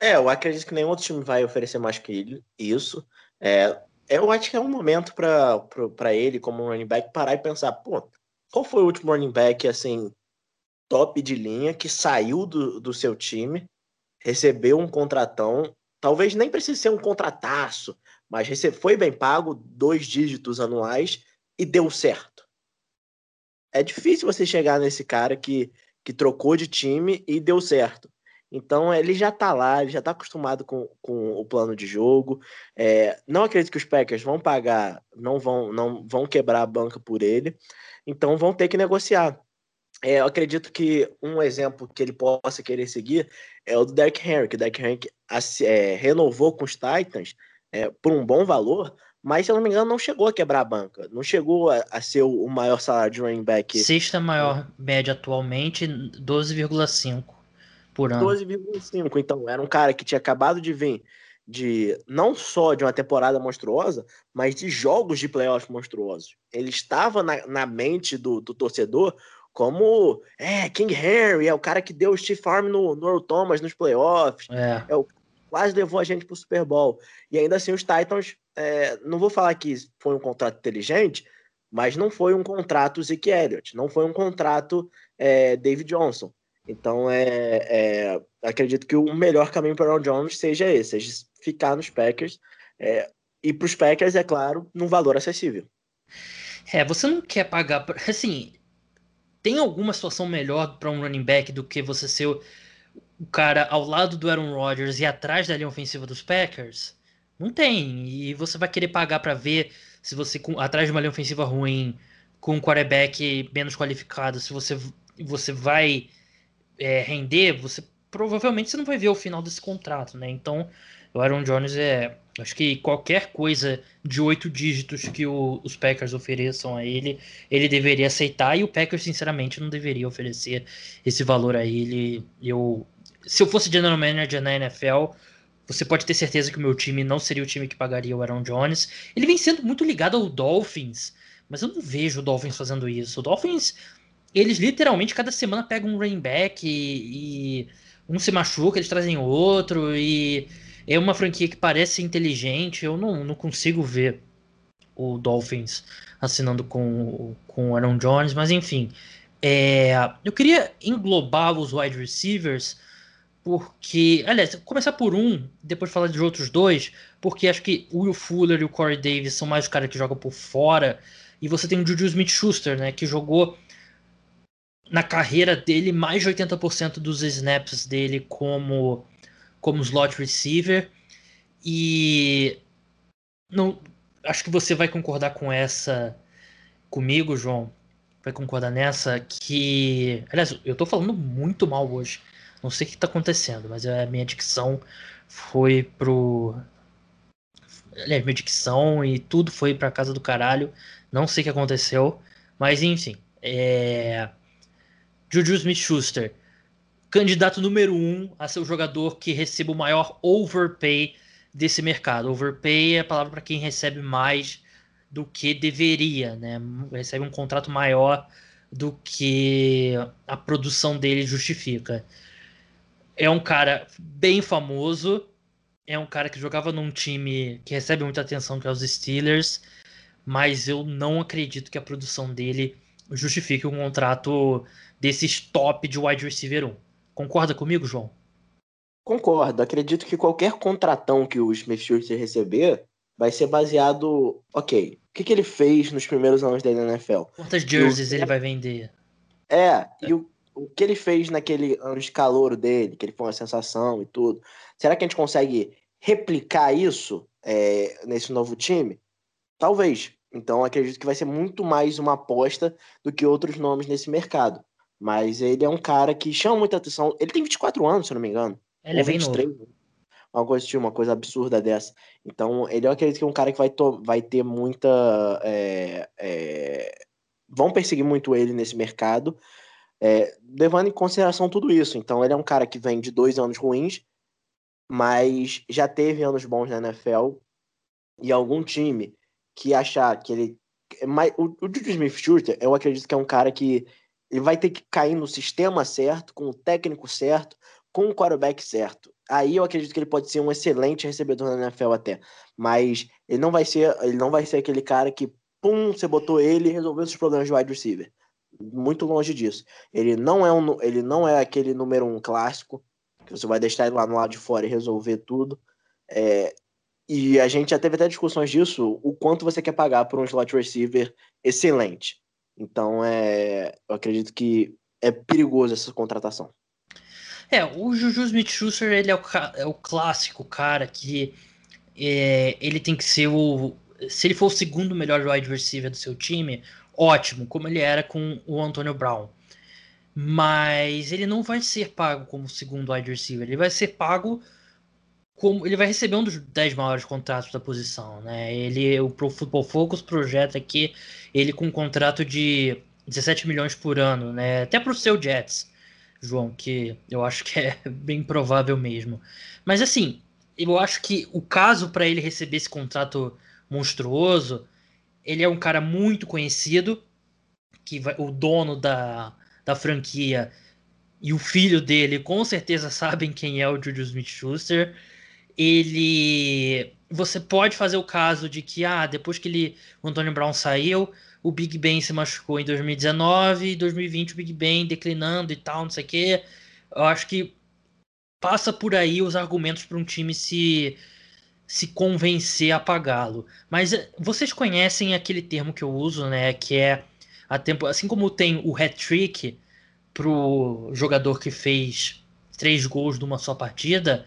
É, eu acredito que nenhum outro time vai oferecer mais que isso. É, eu acho que é um momento para ele, como um running back, parar e pensar, pô, qual foi o último running back, assim, top de linha, que saiu do, do seu time, recebeu um contratão, talvez nem precise ser um contrataço, mas foi bem pago, dois dígitos anuais, e deu certo. É difícil você chegar nesse cara que, que trocou de time e deu certo. Então, ele já tá lá, ele já tá acostumado com, com o plano de jogo. É, não acredito que os Packers vão pagar, não vão, não vão quebrar a banca por ele. Então, vão ter que negociar. É, eu acredito que um exemplo que ele possa querer seguir é o do Derrick Henry. O Derrick Henry é, renovou com os Titans, É, por um bom valor, mas, se eu não me engano, não chegou a quebrar a banca. Não chegou a, a ser o maior salário de running back. Sexta maior média atualmente, doze vírgula cinco por ano. doze vírgula cinco, então, era um cara que tinha acabado de vir de não só de uma temporada monstruosa, mas de jogos de playoffs monstruosos. Ele estava na, na mente do, do torcedor como é, King Henry, é o cara que deu o Steve Arm no, no Earl Thomas nos playoffs, é. é o cara que quase levou a gente pro Super Bowl. E ainda assim os Titans, é, não vou falar que foi um contrato inteligente, mas não foi um contrato Zeke Elliott, não foi um contrato é, David Johnson. Então, é, é, acredito que o melhor caminho para o Aaron Jones seja esse, seja ficar nos Packers, é, e para os Packers, é claro, num valor acessível. É, você não quer pagar... Pra, assim, tem alguma situação melhor para um running back do que você ser o, o cara ao lado do Aaron Rodgers e atrás da linha ofensiva dos Packers? Não tem, e você vai querer pagar para ver... Se você, atrás de uma linha ofensiva ruim, com um quarterback menos qualificado, se você, você vai é, render, você provavelmente você não vai ver o final desse contrato, né? Então, o Aaron Jones é... Acho que qualquer coisa de oito dígitos que o, os Packers ofereçam a ele, ele deveria aceitar, e o Packers, sinceramente, não deveria oferecer esse valor a ele. Eu, se eu fosse general manager na N F L... Você pode ter certeza que o meu time não seria o time que pagaria o Aaron Jones. Ele vem sendo muito ligado ao Dolphins, mas eu não vejo o Dolphins fazendo isso. O Dolphins, eles literalmente cada semana pegam um running back e, e um se machuca, eles trazem outro, e é uma franquia que parece inteligente. Eu não, não consigo ver o Dolphins assinando com, com o Aaron Jones, mas enfim. É, eu queria englobar os wide receivers... Porque, aliás, começar por um, depois falar de outros dois, porque acho que o Will Fuller e o Corey Davis são mais os caras que jogam por fora, e você tem o Juju Smith-Schuster, né, que jogou na carreira dele mais de oitenta por cento dos snaps dele como, como slot receiver, e não, acho que você vai concordar com essa comigo, João, vai concordar nessa, que, aliás, eu tô falando muito mal hoje. Não sei o que está acontecendo, mas a minha dicção foi pro... Aliás, minha dicção e tudo foi pra casa do caralho. Não sei o que aconteceu, mas enfim. É... Juju Smith-Schuster, candidato número um a ser o jogador que receba o maior overpay desse mercado. Overpay é a palavra para quem recebe mais do que deveria, né? Recebe um contrato maior do que a produção dele justifica. É um cara bem famoso, é um cara que jogava num time que recebe muita atenção, que é os Steelers, mas eu não acredito que a produção dele justifique um contrato desses top de wide receiver um. Concorda comigo, João? Concordo. Acredito que qualquer contratão que o Smith-Schuster receber vai ser baseado... Ok, o que, que ele fez nos primeiros anos dele na N F L? Quantas jerseys o... ele vai vender? É, e o... O que ele fez naquele ano de calor dele, que ele foi uma sensação e tudo. Será que a gente consegue replicar isso é, nesse novo time? Talvez. Então, acredito que vai ser muito mais uma aposta do que outros nomes nesse mercado. Mas ele é um cara que chama muita atenção. Ele tem vinte e quatro anos, se eu não me engano. Ele é bem novo. Uma coisa, tipo, uma coisa absurda dessa. Então, ele eu acredito que é um cara que vai, to- vai ter muita... É, é... Vão perseguir muito ele nesse mercado. É, levando em consideração tudo isso. Então ele é um cara que vem de dois anos ruins, mas já teve anos bons na N F L, e algum time que achar que ele... O Juju Smith-Schuster, eu acredito que é um cara que ele vai ter que cair no sistema certo, com o técnico certo, com o quarterback certo. Aí eu acredito que ele pode ser um excelente recebedor na N F L até, mas ele não vai ser, ele não vai ser aquele cara que pum, você botou ele e resolveu seus problemas de wide receiver. Muito longe disso. Ele não é um, ele não é aquele número um clássico que você vai deixar ele lá no lado de fora e resolver tudo. É, e a gente já teve até discussões disso, o quanto você quer pagar por um slot receiver excelente. Então, é, eu acredito que é perigoso essa contratação. É, o Juju Smith-Schuster, ele é o, é o clássico cara que é, ele tem que ser o... Se ele for o segundo melhor wide receiver do seu time... Ótimo, como ele era com o Antonio Brown. Mas ele não vai ser pago como segundo wide receiver. Ele vai ser pago como... Ele vai receber um dos dez maiores contratos da posição, né? Ele, o Pro Football Focus projeta aqui ele com um contrato de dezessete milhões por ano, né? Até para o seu Jets, João, que eu acho que é bem provável mesmo. Mas assim, eu acho que o caso para ele receber esse contrato monstruoso... Ele é um cara muito conhecido, que vai, o dono da, da franquia e o filho dele com certeza sabem quem é o Juju Smith-Schuster. Ele... Você pode fazer o caso de que, ah, depois que ele, o Antonio Brown saiu, o Big Ben se machucou em dois mil e dezenove, dois mil e vinte o Big Ben declinando e tal, não sei o quê. Eu acho que passa por aí os argumentos para um time se, se convencer a pagá-lo. Mas vocês conhecem aquele termo que eu uso, né, que é, a tempo, assim como tem o hat-trick para o jogador que fez três gols numa só partida,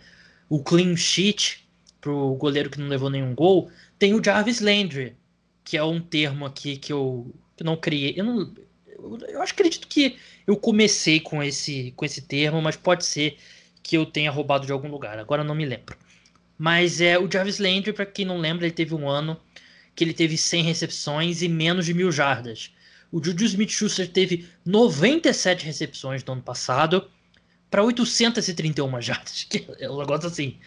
o clean sheet pro goleiro que não levou nenhum gol, tem o Jarvis Landry, que é um termo aqui que eu, que eu não criei. Eu, não, eu, eu acho, acredito que eu comecei com esse, com esse termo, mas pode ser que eu tenha roubado de algum lugar. Agora eu não me lembro. Mas é o Jarvis Landry, para quem não lembra, ele teve um ano que ele teve cem recepções e menos de mil jardas. O Juju Smith-Schuster teve noventa e sete recepções no ano passado, para oitocentos e trinta e uma jardas, que é um negócio assim,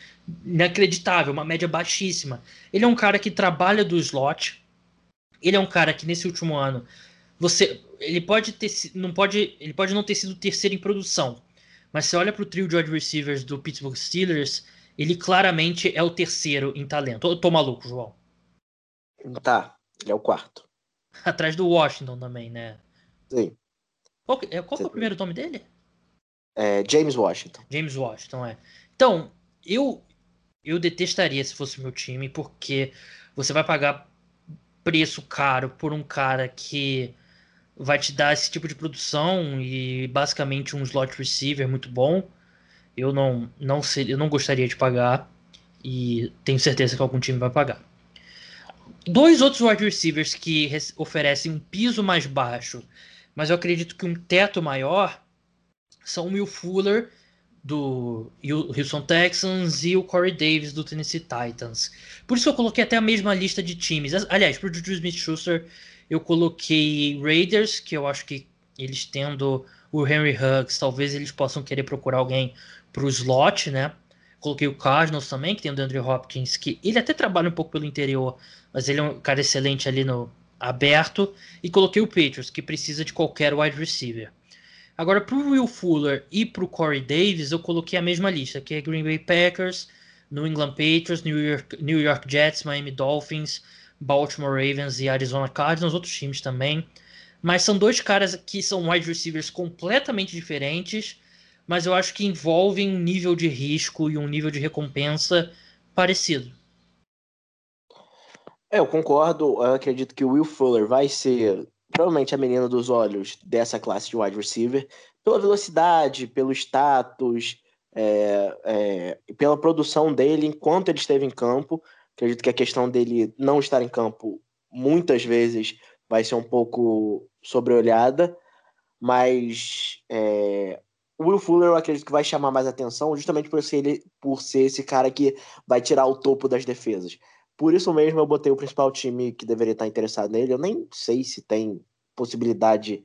inacreditável, uma média baixíssima. Ele é um cara que trabalha do slot, ele é um cara que nesse último ano, você, ele, pode ter, não pode, ele pode não ter sido terceiro em produção, mas você olha para o trio de wide receivers do Pittsburgh Steelers, ele claramente é o terceiro em talento. Eu tô maluco, João? Tá, ele é o quarto. Atrás do Washington também, né? Sim. Qual, qual Sim. é o primeiro nome dele? É, James Washington. James Washington, é. Então, eu, eu detestaria se fosse o meu time, porque você vai pagar preço caro por um cara que vai te dar esse tipo de produção e basicamente um slot receiver muito bom. Eu não, não, ser, eu não gostaria de pagar e tenho certeza que algum time vai pagar. Dois outros wide receivers que oferecem um piso mais baixo, mas eu acredito que um teto maior, são o Will Fuller, do Houston Texans, e o Corey Davis, do Tennessee Titans. Por isso eu coloquei até a mesma lista de times. Aliás, para o Juju Smith-Schuster, eu coloquei Raiders, que eu acho que eles tendo o Henry Huggs, talvez eles possam querer procurar alguém para o slot, né? Coloquei o Cardinals também, que tem o DeAndre Hopkins, que ele até trabalha um pouco pelo interior, mas ele é um cara excelente ali no aberto. E coloquei o Patriots, que precisa de qualquer wide receiver. Agora, para o Will Fuller e para o Corey Davis, eu coloquei a mesma lista, que é Green Bay Packers, New England Patriots, New York, New York Jets, Miami Dolphins, Baltimore Ravens e Arizona Cardinals, outros times também. Mas são dois caras que são wide receivers completamente diferentes, mas eu acho que envolvem um nível de risco e um nível de recompensa parecido. É, eu concordo. Eu acredito que o Will Fuller vai ser... provavelmente a menina dos olhos dessa classe de wide receiver, pela velocidade, pelo status, é, é, pela produção dele enquanto ele esteve em campo. Acredito que a questão dele não estar em campo muitas vezes vai ser um pouco sobreolhada, mas é, o Will Fuller eu acredito que vai chamar mais atenção justamente por ser, ele, por ser esse cara que vai tirar o topo das defesas. Por isso mesmo eu botei o principal time que deveria estar interessado nele. Eu nem sei se tem possibilidade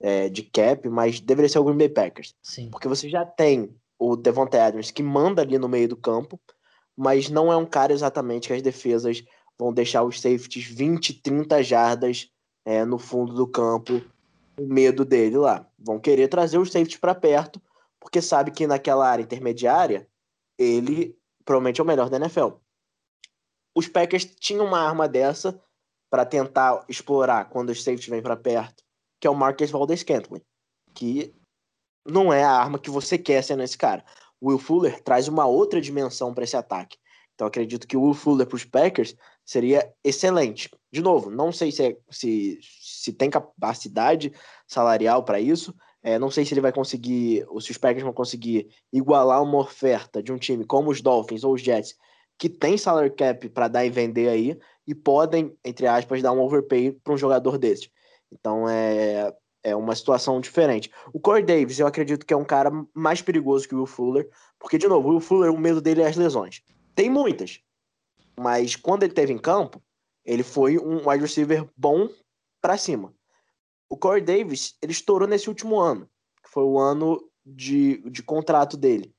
é, de cap, mas deveria ser o Green Bay Packers. Sim. Porque você já tem o Devontae Adams, que manda ali no meio do campo, mas não é um cara exatamente que as defesas vão deixar os safeties vinte, trinta jardas é, no fundo do campo, com medo dele lá. Vão querer trazer os safeties para perto, porque sabe que naquela área intermediária, ele provavelmente é o melhor da N F L. Os Packers tinham uma arma dessa para tentar explorar quando os safeties vêm para perto, que é o Marquez Valdes-Scantling, que não é a arma que você quer ser nesse cara. O Will Fuller traz uma outra dimensão para esse ataque. Então, acredito que o Will Fuller para os Packers seria excelente. De novo, não sei se, é, se, se tem capacidade salarial para isso. É, não sei se ele vai conseguir, ou se os Packers vão conseguir igualar uma oferta de um time como os Dolphins ou os Jets, que tem salary cap para dar e vender aí, e podem, entre aspas, dar um overpay para um jogador desse. Então é, é uma situação diferente. O Corey Davis, eu acredito que é um cara mais perigoso que o Will Fuller, porque, de novo, o Will Fuller, o medo dele é as lesões. Tem muitas, mas quando ele esteve em campo, ele foi um wide receiver bom para cima. O Corey Davis, ele estourou nesse último ano, que foi o ano de, de contrato dele.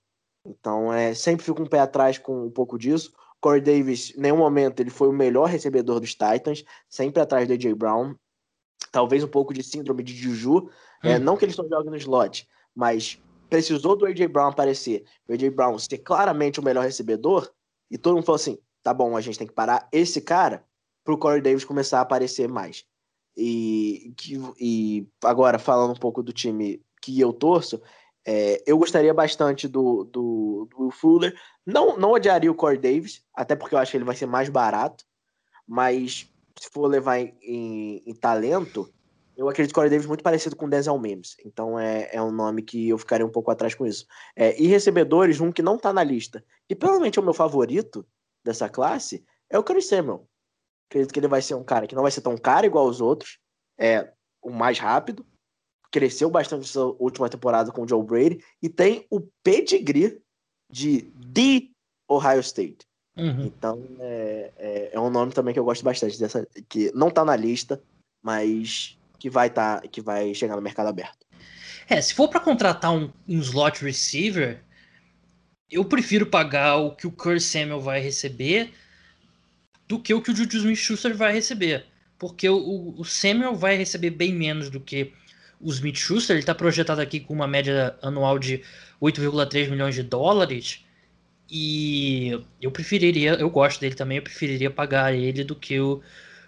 Então, é, sempre fico um pé atrás com um pouco disso. Corey Davis, em nenhum momento, ele foi o melhor recebedor dos Titans, sempre atrás do A J Brown. talvez um pouco de síndrome de Juju, é, hum. não que eles não joguem no slot, mas precisou do A J Brown aparecer, o A J Brown ser claramente o melhor recebedor, e todo mundo falou assim, tá bom, a gente tem que parar esse cara pro Corey Davis começar a aparecer mais. E, e agora, falando um pouco do time que eu torço, é, eu gostaria bastante do, do, do Fuller. Não, não odiaria o Corey Davis, até porque eu acho que ele vai ser mais barato, mas se for levar em, em, em talento, eu acredito que o Corey Davis é muito parecido com o Denzel Mims, então é, é um nome que eu ficaria um pouco atrás com isso. É, e recebedores, um que não tá na lista, e provavelmente é o meu favorito dessa classe, é o Chris Samuel. Acredito que ele vai ser um cara que não vai ser tão caro igual aos outros, é o mais rápido, cresceu bastante essa última temporada com o Joe Brady, e tem o pedigree de The Ohio State. Uhum. Então é, é, é um nome também que eu gosto bastante, dessa, que não tá na lista, mas que vai, tá, que vai chegar no mercado aberto. É, se for para contratar um, um slot receiver, eu prefiro pagar o que o Curtis Samuel vai receber do que o que o Juju Smith-Schuster vai receber. Porque o, o Samuel vai receber bem menos do que o Smith-Schuster. Ele está projetado aqui com uma média anual de oito vírgula três milhões de dólares. E eu preferiria, eu gosto dele também, eu preferiria pagar ele do que o,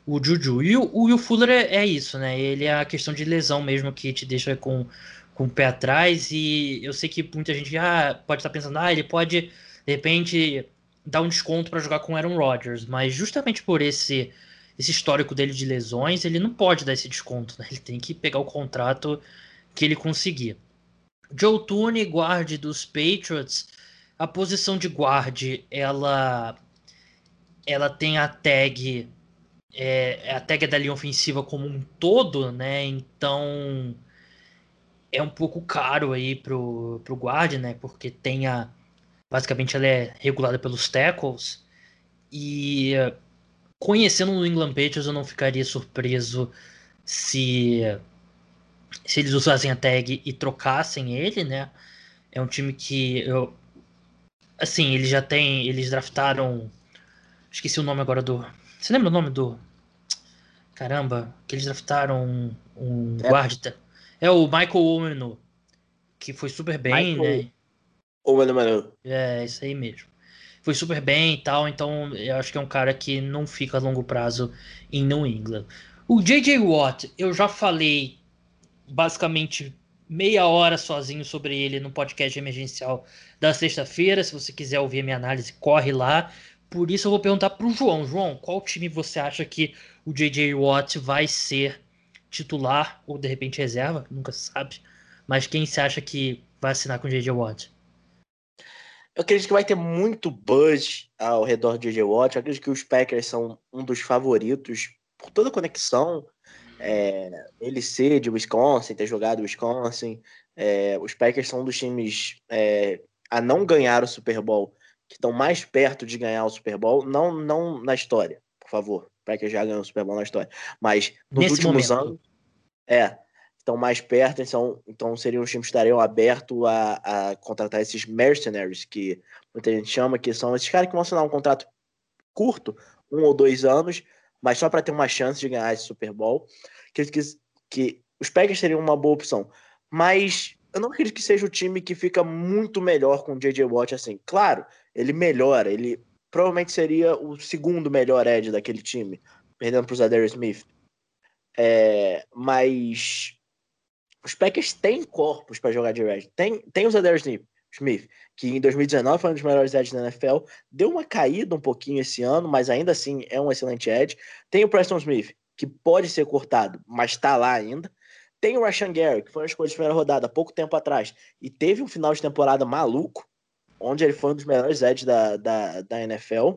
o Juju. E o Will Fuller é, é isso, né? Ele é a questão de lesão mesmo que te deixa com, com o pé atrás. E eu sei que muita gente ah, pode estar pensando, ah, ele pode, de repente, dar um desconto para jogar com Aaron Rodgers, mas justamente por esse, esse histórico dele de lesões, ele não pode dar esse desconto, né? Ele tem que pegar o contrato que ele conseguir. Joe Thuney, guarde dos Patriots, a posição de guarde, ela, ela tem a tag, é, a tag da linha ofensiva como um todo, né? Então é um pouco caro aí pro, pro guarde, né? Porque tem a basicamente ela é regulada pelos tackles, e conhecendo o New England Patriots eu não ficaria surpreso se, se eles usassem a tag e trocassem ele, né? É um time que eu, assim, eles já tem, eles draftaram, esqueci o nome agora do, você lembra o nome do, caramba, que eles draftaram um, um é. guarda, é o Michael Omenu, que foi super bem, Michael. né? É, isso aí mesmo. Foi super bem e tal, então eu acho que é um cara que não fica a longo prazo em New England. O J J Watt, eu já falei basicamente meia hora sozinho sobre ele no podcast emergencial da sexta-feira. Se você quiser ouvir a minha análise, corre lá. Por isso eu vou perguntar pro João. João, qual time você acha que o J J Watt vai ser titular ou de repente reserva? Nunca se sabe. Mas quem você acha que vai assinar com o J J Watt? Eu acredito que vai ter muito buzz ao redor de J J. Watt. Eu acredito que os Packers são um dos favoritos por toda a conexão. É, ele ser de Wisconsin, ter jogado Wisconsin. É, os Packers são um dos times é, a não ganhar o Super Bowl, que estão mais perto de ganhar o Super Bowl. Não, não na história, por favor. O Packers já ganhou o Super Bowl na história. Mas nos Nesse últimos momento. anos... é. estão mais perto, então, então seriam os times que estariam abertos a, a contratar esses mercenaries, que muita gente chama, que são esses caras que vão assinar um contrato curto, um ou dois anos, mas só para ter uma chance de ganhar esse Super Bowl. Acredito que, que os Packers seriam uma boa opção, mas eu não acredito que seja o time que fica muito melhor com o J J. Watt, assim. Claro, ele melhora, ele provavelmente seria o segundo melhor edge daquele time, perdendo para o Zadarius Smith. É, mas... os Packers têm corpos para jogar de edge. Tem, tem o Zadarius Smith, que em dois mil e dezenove foi um dos melhores edges da N F L. Deu uma caída um pouquinho esse ano, mas ainda assim é um excelente edge. Tem o Preston Smith, que pode ser cortado, mas está lá ainda. Tem o Rashan Gary, que foi uma escolha de primeira rodada há pouco tempo atrás e teve um final de temporada maluco, onde ele foi um dos melhores edges da, da, da N F L.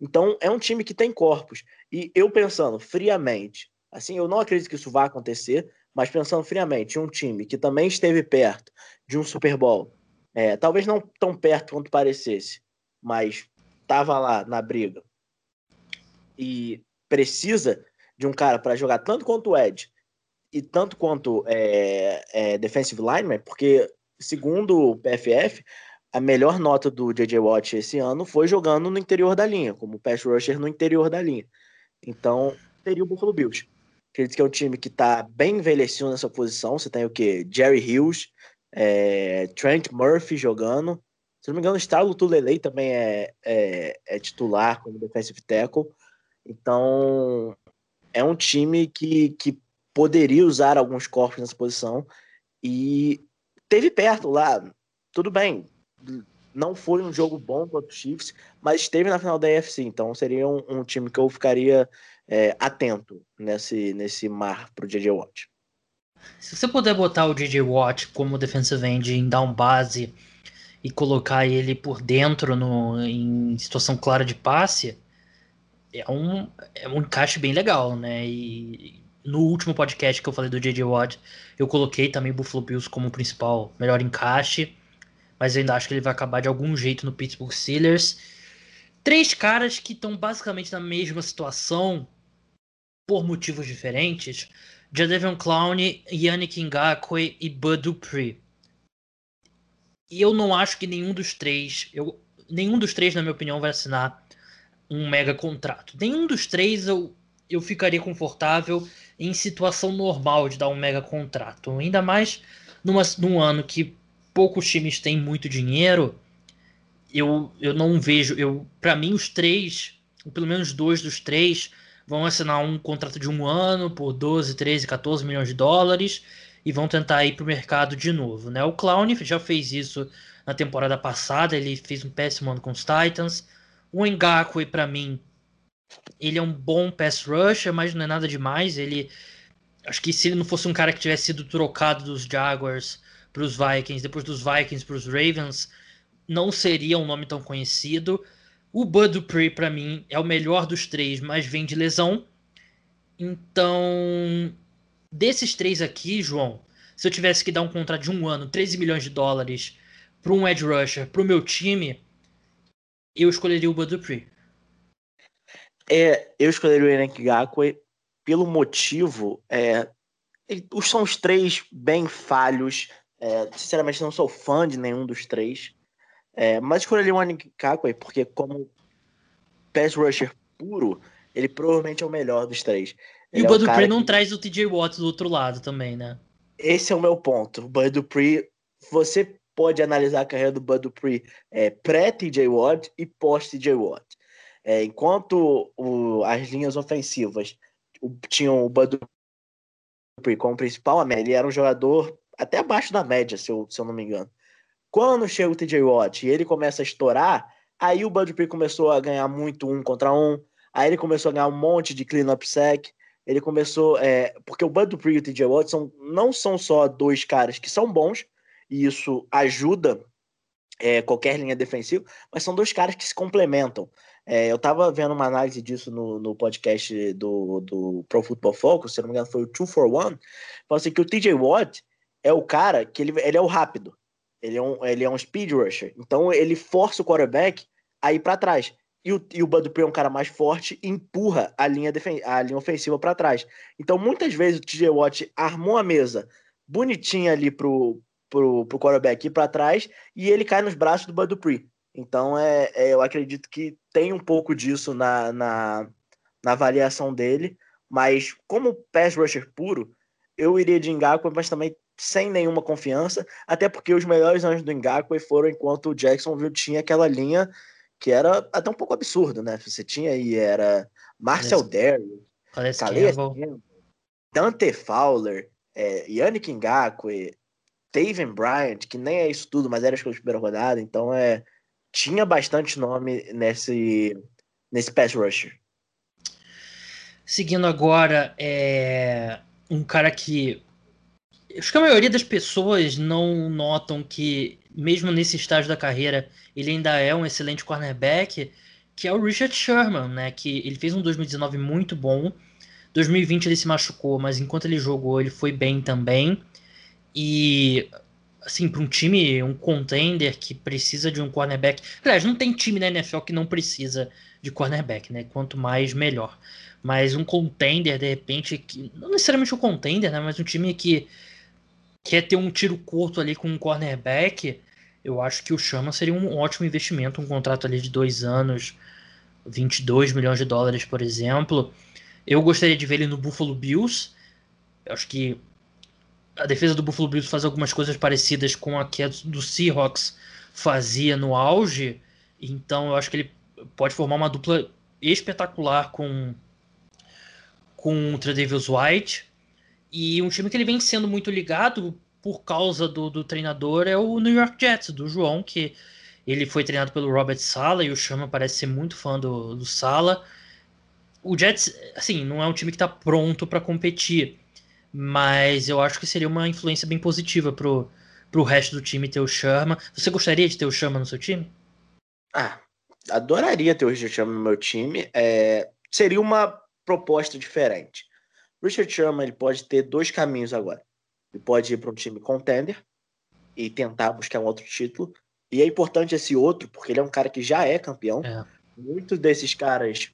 Então é um time que tem corpos. E eu pensando friamente, assim, eu não acredito que isso vá acontecer, mas pensando friamente, um time que também esteve perto de um Super Bowl, é, talvez não tão perto quanto parecesse, mas estava lá na briga, e precisa de um cara para jogar tanto quanto o edge e tanto quanto é, é, defensive lineman, porque segundo o P F F, a melhor nota do J J. Watt esse ano foi jogando no interior da linha, como pass rusher no interior da linha. Então, teria o Buffalo Bills. Acredito que é um time que está bem envelhecido nessa posição. Você tem o quê? Jerry Hughes, é, Trent Murphy jogando. Se não me engano, o Starlo Tulelei também é, é, é titular como defensive tackle. Então, é um time que, que poderia usar alguns corpos nessa posição. E teve perto lá. Tudo bem, não foi um jogo bom contra o Chiefs, mas esteve na final da A F C. Então, seria um, um time que eu ficaria... É, atento nesse, nesse mar pro D J Watt. Se você puder botar o D J Watt como defensive end em down base e colocar ele por dentro no, em situação clara de passe, é um, é um encaixe bem legal, né? E no último podcast que eu falei do D J Watt, eu coloquei também o Buffalo Bills como principal melhor encaixe, mas eu ainda acho que ele vai acabar de algum jeito no Pittsburgh Steelers. Três caras que estão basicamente na mesma situação, por motivos diferentes, Jadeveon Clowney, Yannick Ngakoue e Bud Dupree. E eu não acho que nenhum dos três, eu, nenhum dos três, na minha opinião, vai assinar um mega contrato. Nenhum dos três eu, eu ficaria confortável em situação normal de dar um mega contrato. Ainda mais numa, num ano que poucos times têm muito dinheiro, eu, eu não vejo... eu Para mim, os três, ou pelo menos dois dos três, vão assinar um contrato de um ano por doze, treze, catorze milhões de dólares e vão tentar ir para o mercado de novo, né? O Clowney já fez isso na temporada passada, ele fez um péssimo ano com os Titans. O Ngakoue, para mim, ele é um bom pass rusher, mas não é nada demais. Ele, acho que se ele não fosse um cara que tivesse sido trocado dos Jaguars para os Vikings, depois dos Vikings para os Ravens, não seria um nome tão conhecido. O Bud Dupree, para mim, é o melhor dos três, mas vem de lesão. Então, desses três aqui, João, se eu tivesse que dar um contrato de um ano, treze milhões de dólares, para um edge rusher, para o meu time, eu escolheria o Bud Dupree. É, eu escolheria o Yannick Ngakoue pelo motivo... É, são os três bem falhos. É, sinceramente, não sou fã de nenhum dos três. É, mas escolheria o Yannick Ngakoue porque, como pass rusher puro, ele provavelmente é o melhor dos três. Ele e o Bud é Dupree não que... traz o T J Watt do outro lado também, né? Esse é o meu ponto. O Bud Dupree, você pode analisar a carreira do Bud Dupree é, pré-T J Watt e pós-T J Watt. É, enquanto o, as linhas ofensivas o, tinham o Bud Dupree como principal, ele era um jogador até abaixo da média, se eu, se eu não me engano. Quando chega o T J Watt e ele começa a estourar, aí o Bud Dupree começou a ganhar muito um contra um, aí ele começou a ganhar um monte de clean-up sack, ele começou... É, porque o Bud Dupree e o T J Watt são, não são só dois caras que são bons, e isso ajuda é, qualquer linha defensiva, mas são dois caras que se complementam. É, eu estava vendo uma análise disso no, no podcast do, do Pro Football Focus, se não me engano foi o two for one, falando assim que o T J Watt é o cara que ele, ele é o rápido. Ele é, um, ele é um speed rusher. Então, ele força o quarterback a ir para trás. E o, e o Bud Dupree é um cara mais forte e empurra a linha, defen- a linha ofensiva para trás. Então, muitas vezes, o T J Watt armou a mesa bonitinha ali pro, pro, pro quarterback ir para trás e ele cai nos braços do Bud Dupree. Então, é, é, eu acredito que tem um pouco disso na, na, na avaliação dele. Mas, como pass rusher puro, eu iria de Ngakoue, mas também... sem nenhuma confiança, até porque os melhores anos do Ngakoue foram enquanto o Jacksonville tinha aquela linha que era até um pouco absurdo, né? Você tinha aí, era Marcel Derry, Calais Campbell, Dante Fowler, é, Yannick Ngakoue, Taven Bryant, que nem é isso tudo, mas era a primeira rodada, então é, tinha bastante nome nesse, nesse pass rusher. Seguindo agora, é um cara que acho que a maioria das pessoas não notam que, mesmo nesse estágio da carreira, ele ainda é um excelente cornerback, que é o Richard Sherman, né? Que ele fez um dois mil e dezenove muito bom. dois mil e vinte ele se machucou, mas enquanto ele jogou, ele foi bem também. E, assim, para um time, um contender que precisa de um cornerback... Aliás, não tem time na N F L que não precisa de cornerback, né? Quanto mais, melhor. Mas um contender, de repente... que não necessariamente um contender, né? Mas um time que... quer ter um tiro curto ali com um cornerback, eu acho que o Sherman seria um ótimo investimento, um contrato ali de dois anos, vinte e dois milhões de dólares, por exemplo, Eu gostaria de ver ele no Buffalo Bills. Eu acho que a defesa do Buffalo Bills faz algumas coisas parecidas com a que a do Seahawks fazia no auge. Então eu acho que ele pode formar uma dupla espetacular com, com o Tre'Davious White. E um time que ele vem sendo muito ligado por causa do, do treinador é o New York Jets, do João, que ele foi treinado pelo Robert Saleh e o Chama parece ser muito fã do, do Saleh. O Jets, assim, não é um time que está pronto para competir, mas eu acho que seria uma influência bem positiva pro, pro resto do time ter o Sherman. Você gostaria de ter o Sherman no seu time? Ah, adoraria ter o Richard Sherman no meu time. É, seria uma proposta diferente. O Richard Sherman ele pode ter dois caminhos agora. Ele pode ir para um time contender e tentar buscar um outro título. E é importante esse outro, porque ele é um cara que já é campeão. É. Muitos desses caras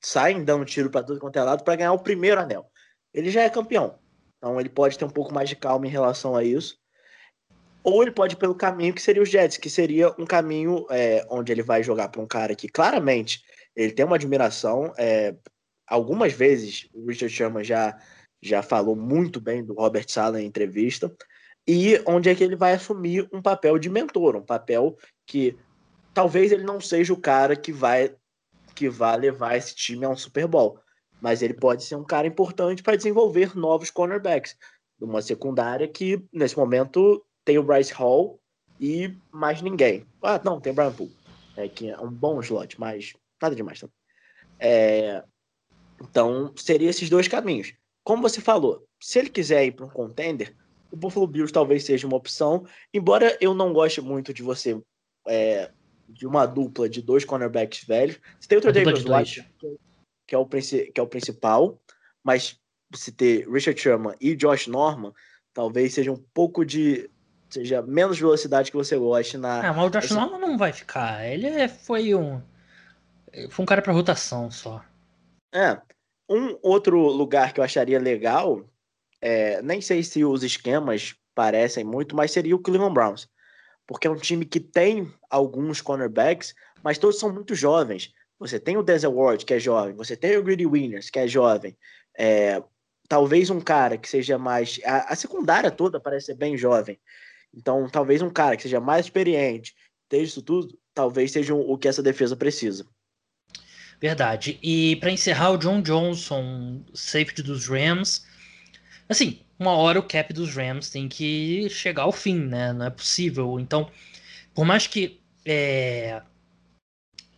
saem dando tiro para tudo quanto é lado para ganhar o primeiro anel. Ele já é campeão. Então ele pode ter um pouco mais de calma em relação a isso. Ou ele pode ir pelo caminho que seria os Jets, que seria um caminho é, onde ele vai jogar para um cara que claramente ele tem uma admiração. É, algumas vezes o Richard Sherman já, já falou muito bem do Robert Saleh em entrevista. E onde é que ele vai assumir um papel de mentor, um papel que talvez ele não seja o cara que vai, que vai levar esse time a um Super Bowl. Mas ele pode ser um cara importante para desenvolver novos cornerbacks. Numa secundária que, nesse momento, tem o Bryce Hall e mais ninguém. Ah, não, tem o Brian Poole, é, que é um bom slot, mas nada demais também. É, então, seriam esses dois caminhos. Como você falou, se ele quiser ir para um contender, o Buffalo Bills talvez seja uma opção. Embora eu não goste muito de você... É, de uma dupla de dois cornerbacks velhos. Você tem o Tre'Davious White, que é o, que é o principal, mas se ter Richard Sherman e Josh Norman, talvez seja um pouco de... seja menos velocidade que você goste na... Ah, mas o Josh essa... Norman não vai ficar. Ele foi um... foi um cara para rotação só. É. Um outro lugar que eu acharia legal, é, nem sei se os esquemas parecem muito, mas seria o Cleveland Browns. Porque é um time que tem alguns cornerbacks, mas todos são muito jovens. Você tem o Denzel Ward, que é jovem. Você tem o Greedy Williams, que é jovem. É, talvez um cara que seja mais... A, a secundária toda parece ser bem jovem. Então, talvez um cara que seja mais experiente, desde isso tudo, talvez seja um, o que essa defesa precisa. Verdade. E para encerrar, o John Johnson, safety dos Rams. Assim... uma hora o cap dos Rams tem que chegar ao fim, né? Não é possível. Então, por mais que é,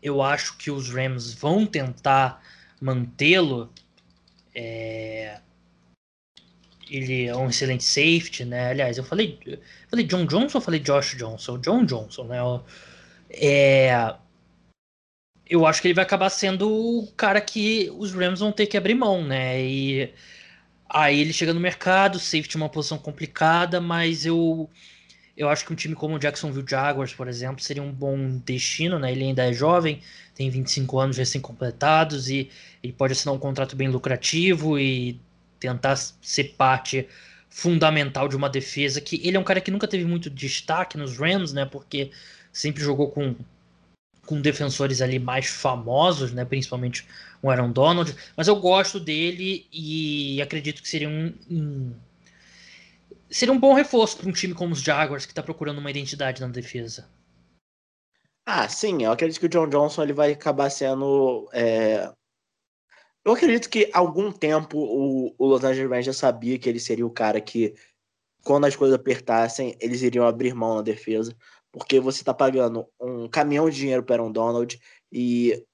eu acho que os Rams vão tentar mantê-lo, é, ele é um excelente safety, né? Aliás, eu falei, eu falei John Johnson ou falei Josh Johnson? John Johnson, né? É, eu acho que ele vai acabar sendo o cara que os Rams vão ter que abrir mão, né? E... aí ele chega no mercado, safety é uma posição complicada, mas eu, eu acho que um time como o Jacksonville Jaguars, por exemplo, seria um bom destino, né? Ele ainda é jovem, tem vinte e cinco anos recém-completados e ele pode assinar um contrato bem lucrativo e tentar ser parte fundamental de uma defesa, que ele é um cara que nunca teve muito destaque nos Rams, né? Porque sempre jogou com... com defensores ali mais famosos, né? Principalmente o Aaron Donald, mas eu gosto dele e acredito que seria um, um... seria um bom reforço para um time como os Jaguars, que está procurando uma identidade na defesa. Ah, sim, eu acredito que o John Johnson ele vai acabar sendo... É... eu acredito que há algum tempo o, o Los Angeles Rams já sabia que ele seria o cara que, quando as coisas apertassem, eles iriam abrir mão na defesa. Porque você tá pagando um caminhão de dinheiro para um Donald e...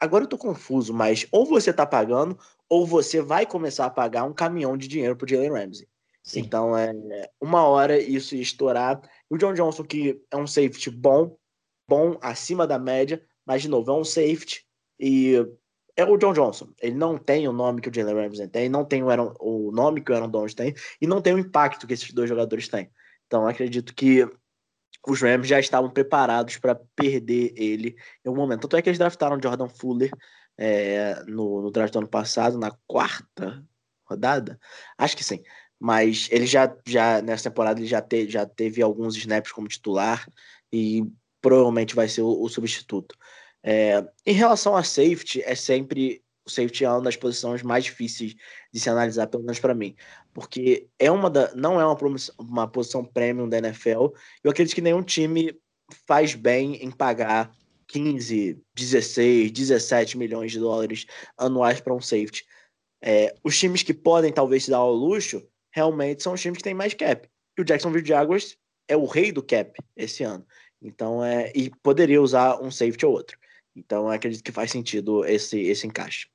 agora eu tô confuso, mas ou você tá pagando ou você vai começar a pagar um caminhão de dinheiro pro Jalen Ramsey. Sim. Então, é, uma hora isso ia estourar. E o John Johnson, que é um safety bom, bom acima da média, mas, de novo, é um safety e é o John Johnson. Ele não tem o nome que o Jalen Ramsey tem, não tem o, Aaron, o nome que o Aaron Donald tem e não tem o impacto que esses dois jogadores têm. Então, eu acredito que os Rams já estavam preparados para perder ele em um momento. Tanto é que eles draftaram o Jordan Fuller é, no, no draft do ano passado, na quarta rodada? Acho que sim. Mas ele já, já nessa temporada, ele já, te, já teve alguns snaps como titular e provavelmente vai ser o, o substituto. É, em relação a safety, é sempre o safety é uma das posições mais difíceis de se analisar, pelo menos para mim, porque é uma da, não é uma, promoção, uma posição premium da N F L. Eu acredito que nenhum time faz bem em pagar quinze, dezesseis, dezessete milhões de dólares anuais para um safety. É, os times que podem talvez se dar ao luxo realmente são os times que têm mais cap. E o Jacksonville Jaguars é o rei do cap esse ano. Então, é, e poderia usar um safety ou outro. Então, eu acredito que faz sentido esse, esse encaixe.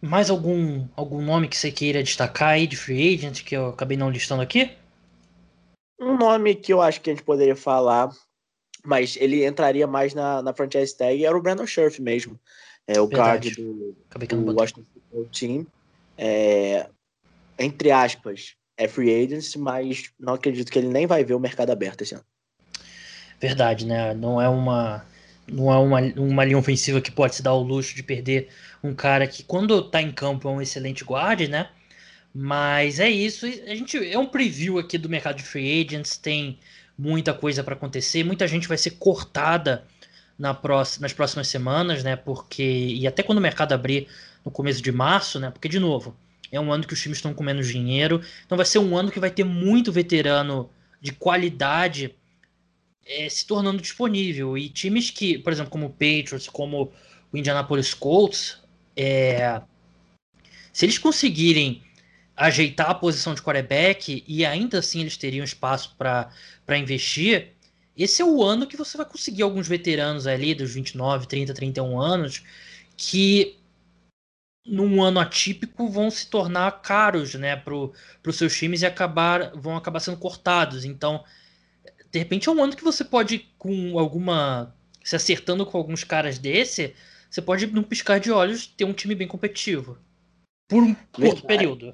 Mais algum, algum nome que você queira destacar aí de free agent que eu acabei não listando aqui? Um nome que eu acho que a gente poderia falar, mas ele entraria mais na, na franchise tag, era o Brandon Scherf mesmo. É, o card do, do Washington Football Team. É, entre aspas, é free agent, mas não acredito que ele nem vai ver o mercado aberto esse ano. Verdade, né? Não é uma... Não é uma, uma linha ofensiva que pode se dar ao luxo de perder um cara que, quando tá em campo, é um excelente guarde, né? Mas é isso. A gente, é um preview aqui do mercado de free agents. Tem muita coisa para acontecer. Muita gente vai ser cortada na próxima, nas próximas semanas, né? Porque, e até quando o mercado abrir no começo de março, né? Porque, de novo, é um ano que os times estão com menos dinheiro. Então vai ser um ano que vai ter muito veterano de qualidade... É, se tornando disponível, e times que, por exemplo, como o Patriots, como o Indianapolis Colts, é, se eles conseguirem ajeitar a posição de quarterback e ainda assim eles teriam espaço para investir, esse é o ano que você vai conseguir alguns veteranos ali dos vinte e nove, trinta, trinta e um anos que num ano atípico vão se tornar caros, né, para os seus times e acabar, vão acabar sendo cortados. Então, de repente é um ano que você pode, com alguma, se acertando com alguns caras desse, você pode, num piscar de olhos, ter um time bem competitivo. Por um curto período.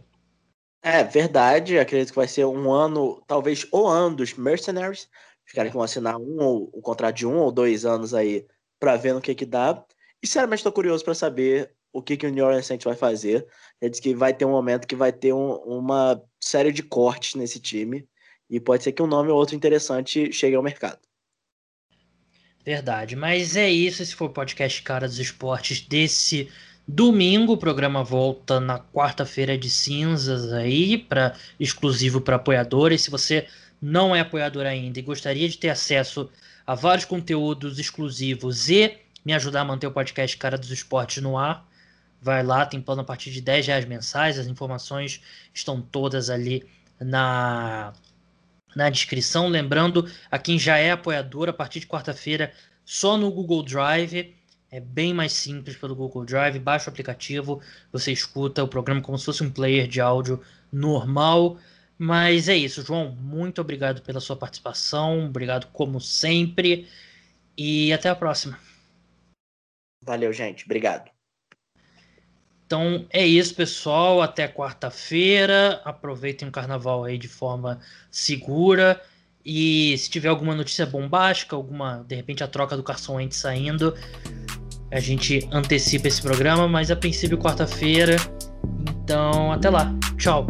É, verdade. Acredito que vai ser um ano, talvez o ano dos mercenaries. Os caras que vão assinar um, ou, um contrato de um ou dois anos aí pra ver no que que dá. E, sinceramente, tô curioso pra saber o que que o New Orleans Saints vai fazer. Ele diz que vai ter um momento que vai ter um, uma série de cortes nesse time. E pode ser que um nome ou outro interessante chegue ao mercado. Verdade, mas é isso. Esse foi o podcast Cara dos Esportes desse domingo. O programa volta na quarta-feira de cinzas, aí, pra, exclusivo para apoiadores. Se você não é apoiador ainda e gostaria de ter acesso a vários conteúdos exclusivos e me ajudar a manter o podcast Cara dos Esportes no ar, vai lá, tem plano a partir de dez reais mensais. As informações estão todas ali na... na descrição. Lembrando a quem já é apoiador, a partir de quarta-feira só no Google Drive, é bem mais simples pelo Google Drive, baixa o aplicativo, você escuta o programa como se fosse um player de áudio normal. Mas é isso, João, muito obrigado pela sua participação, obrigado como sempre e até a próxima. Valeu, gente, obrigado. Então é isso, pessoal, até quarta-feira, aproveitem o carnaval aí de forma segura e se tiver alguma notícia bombástica, alguma, de repente a troca do Carson Wentz saindo, a gente antecipa esse programa, mas a princípio quarta-feira, então até lá, tchau!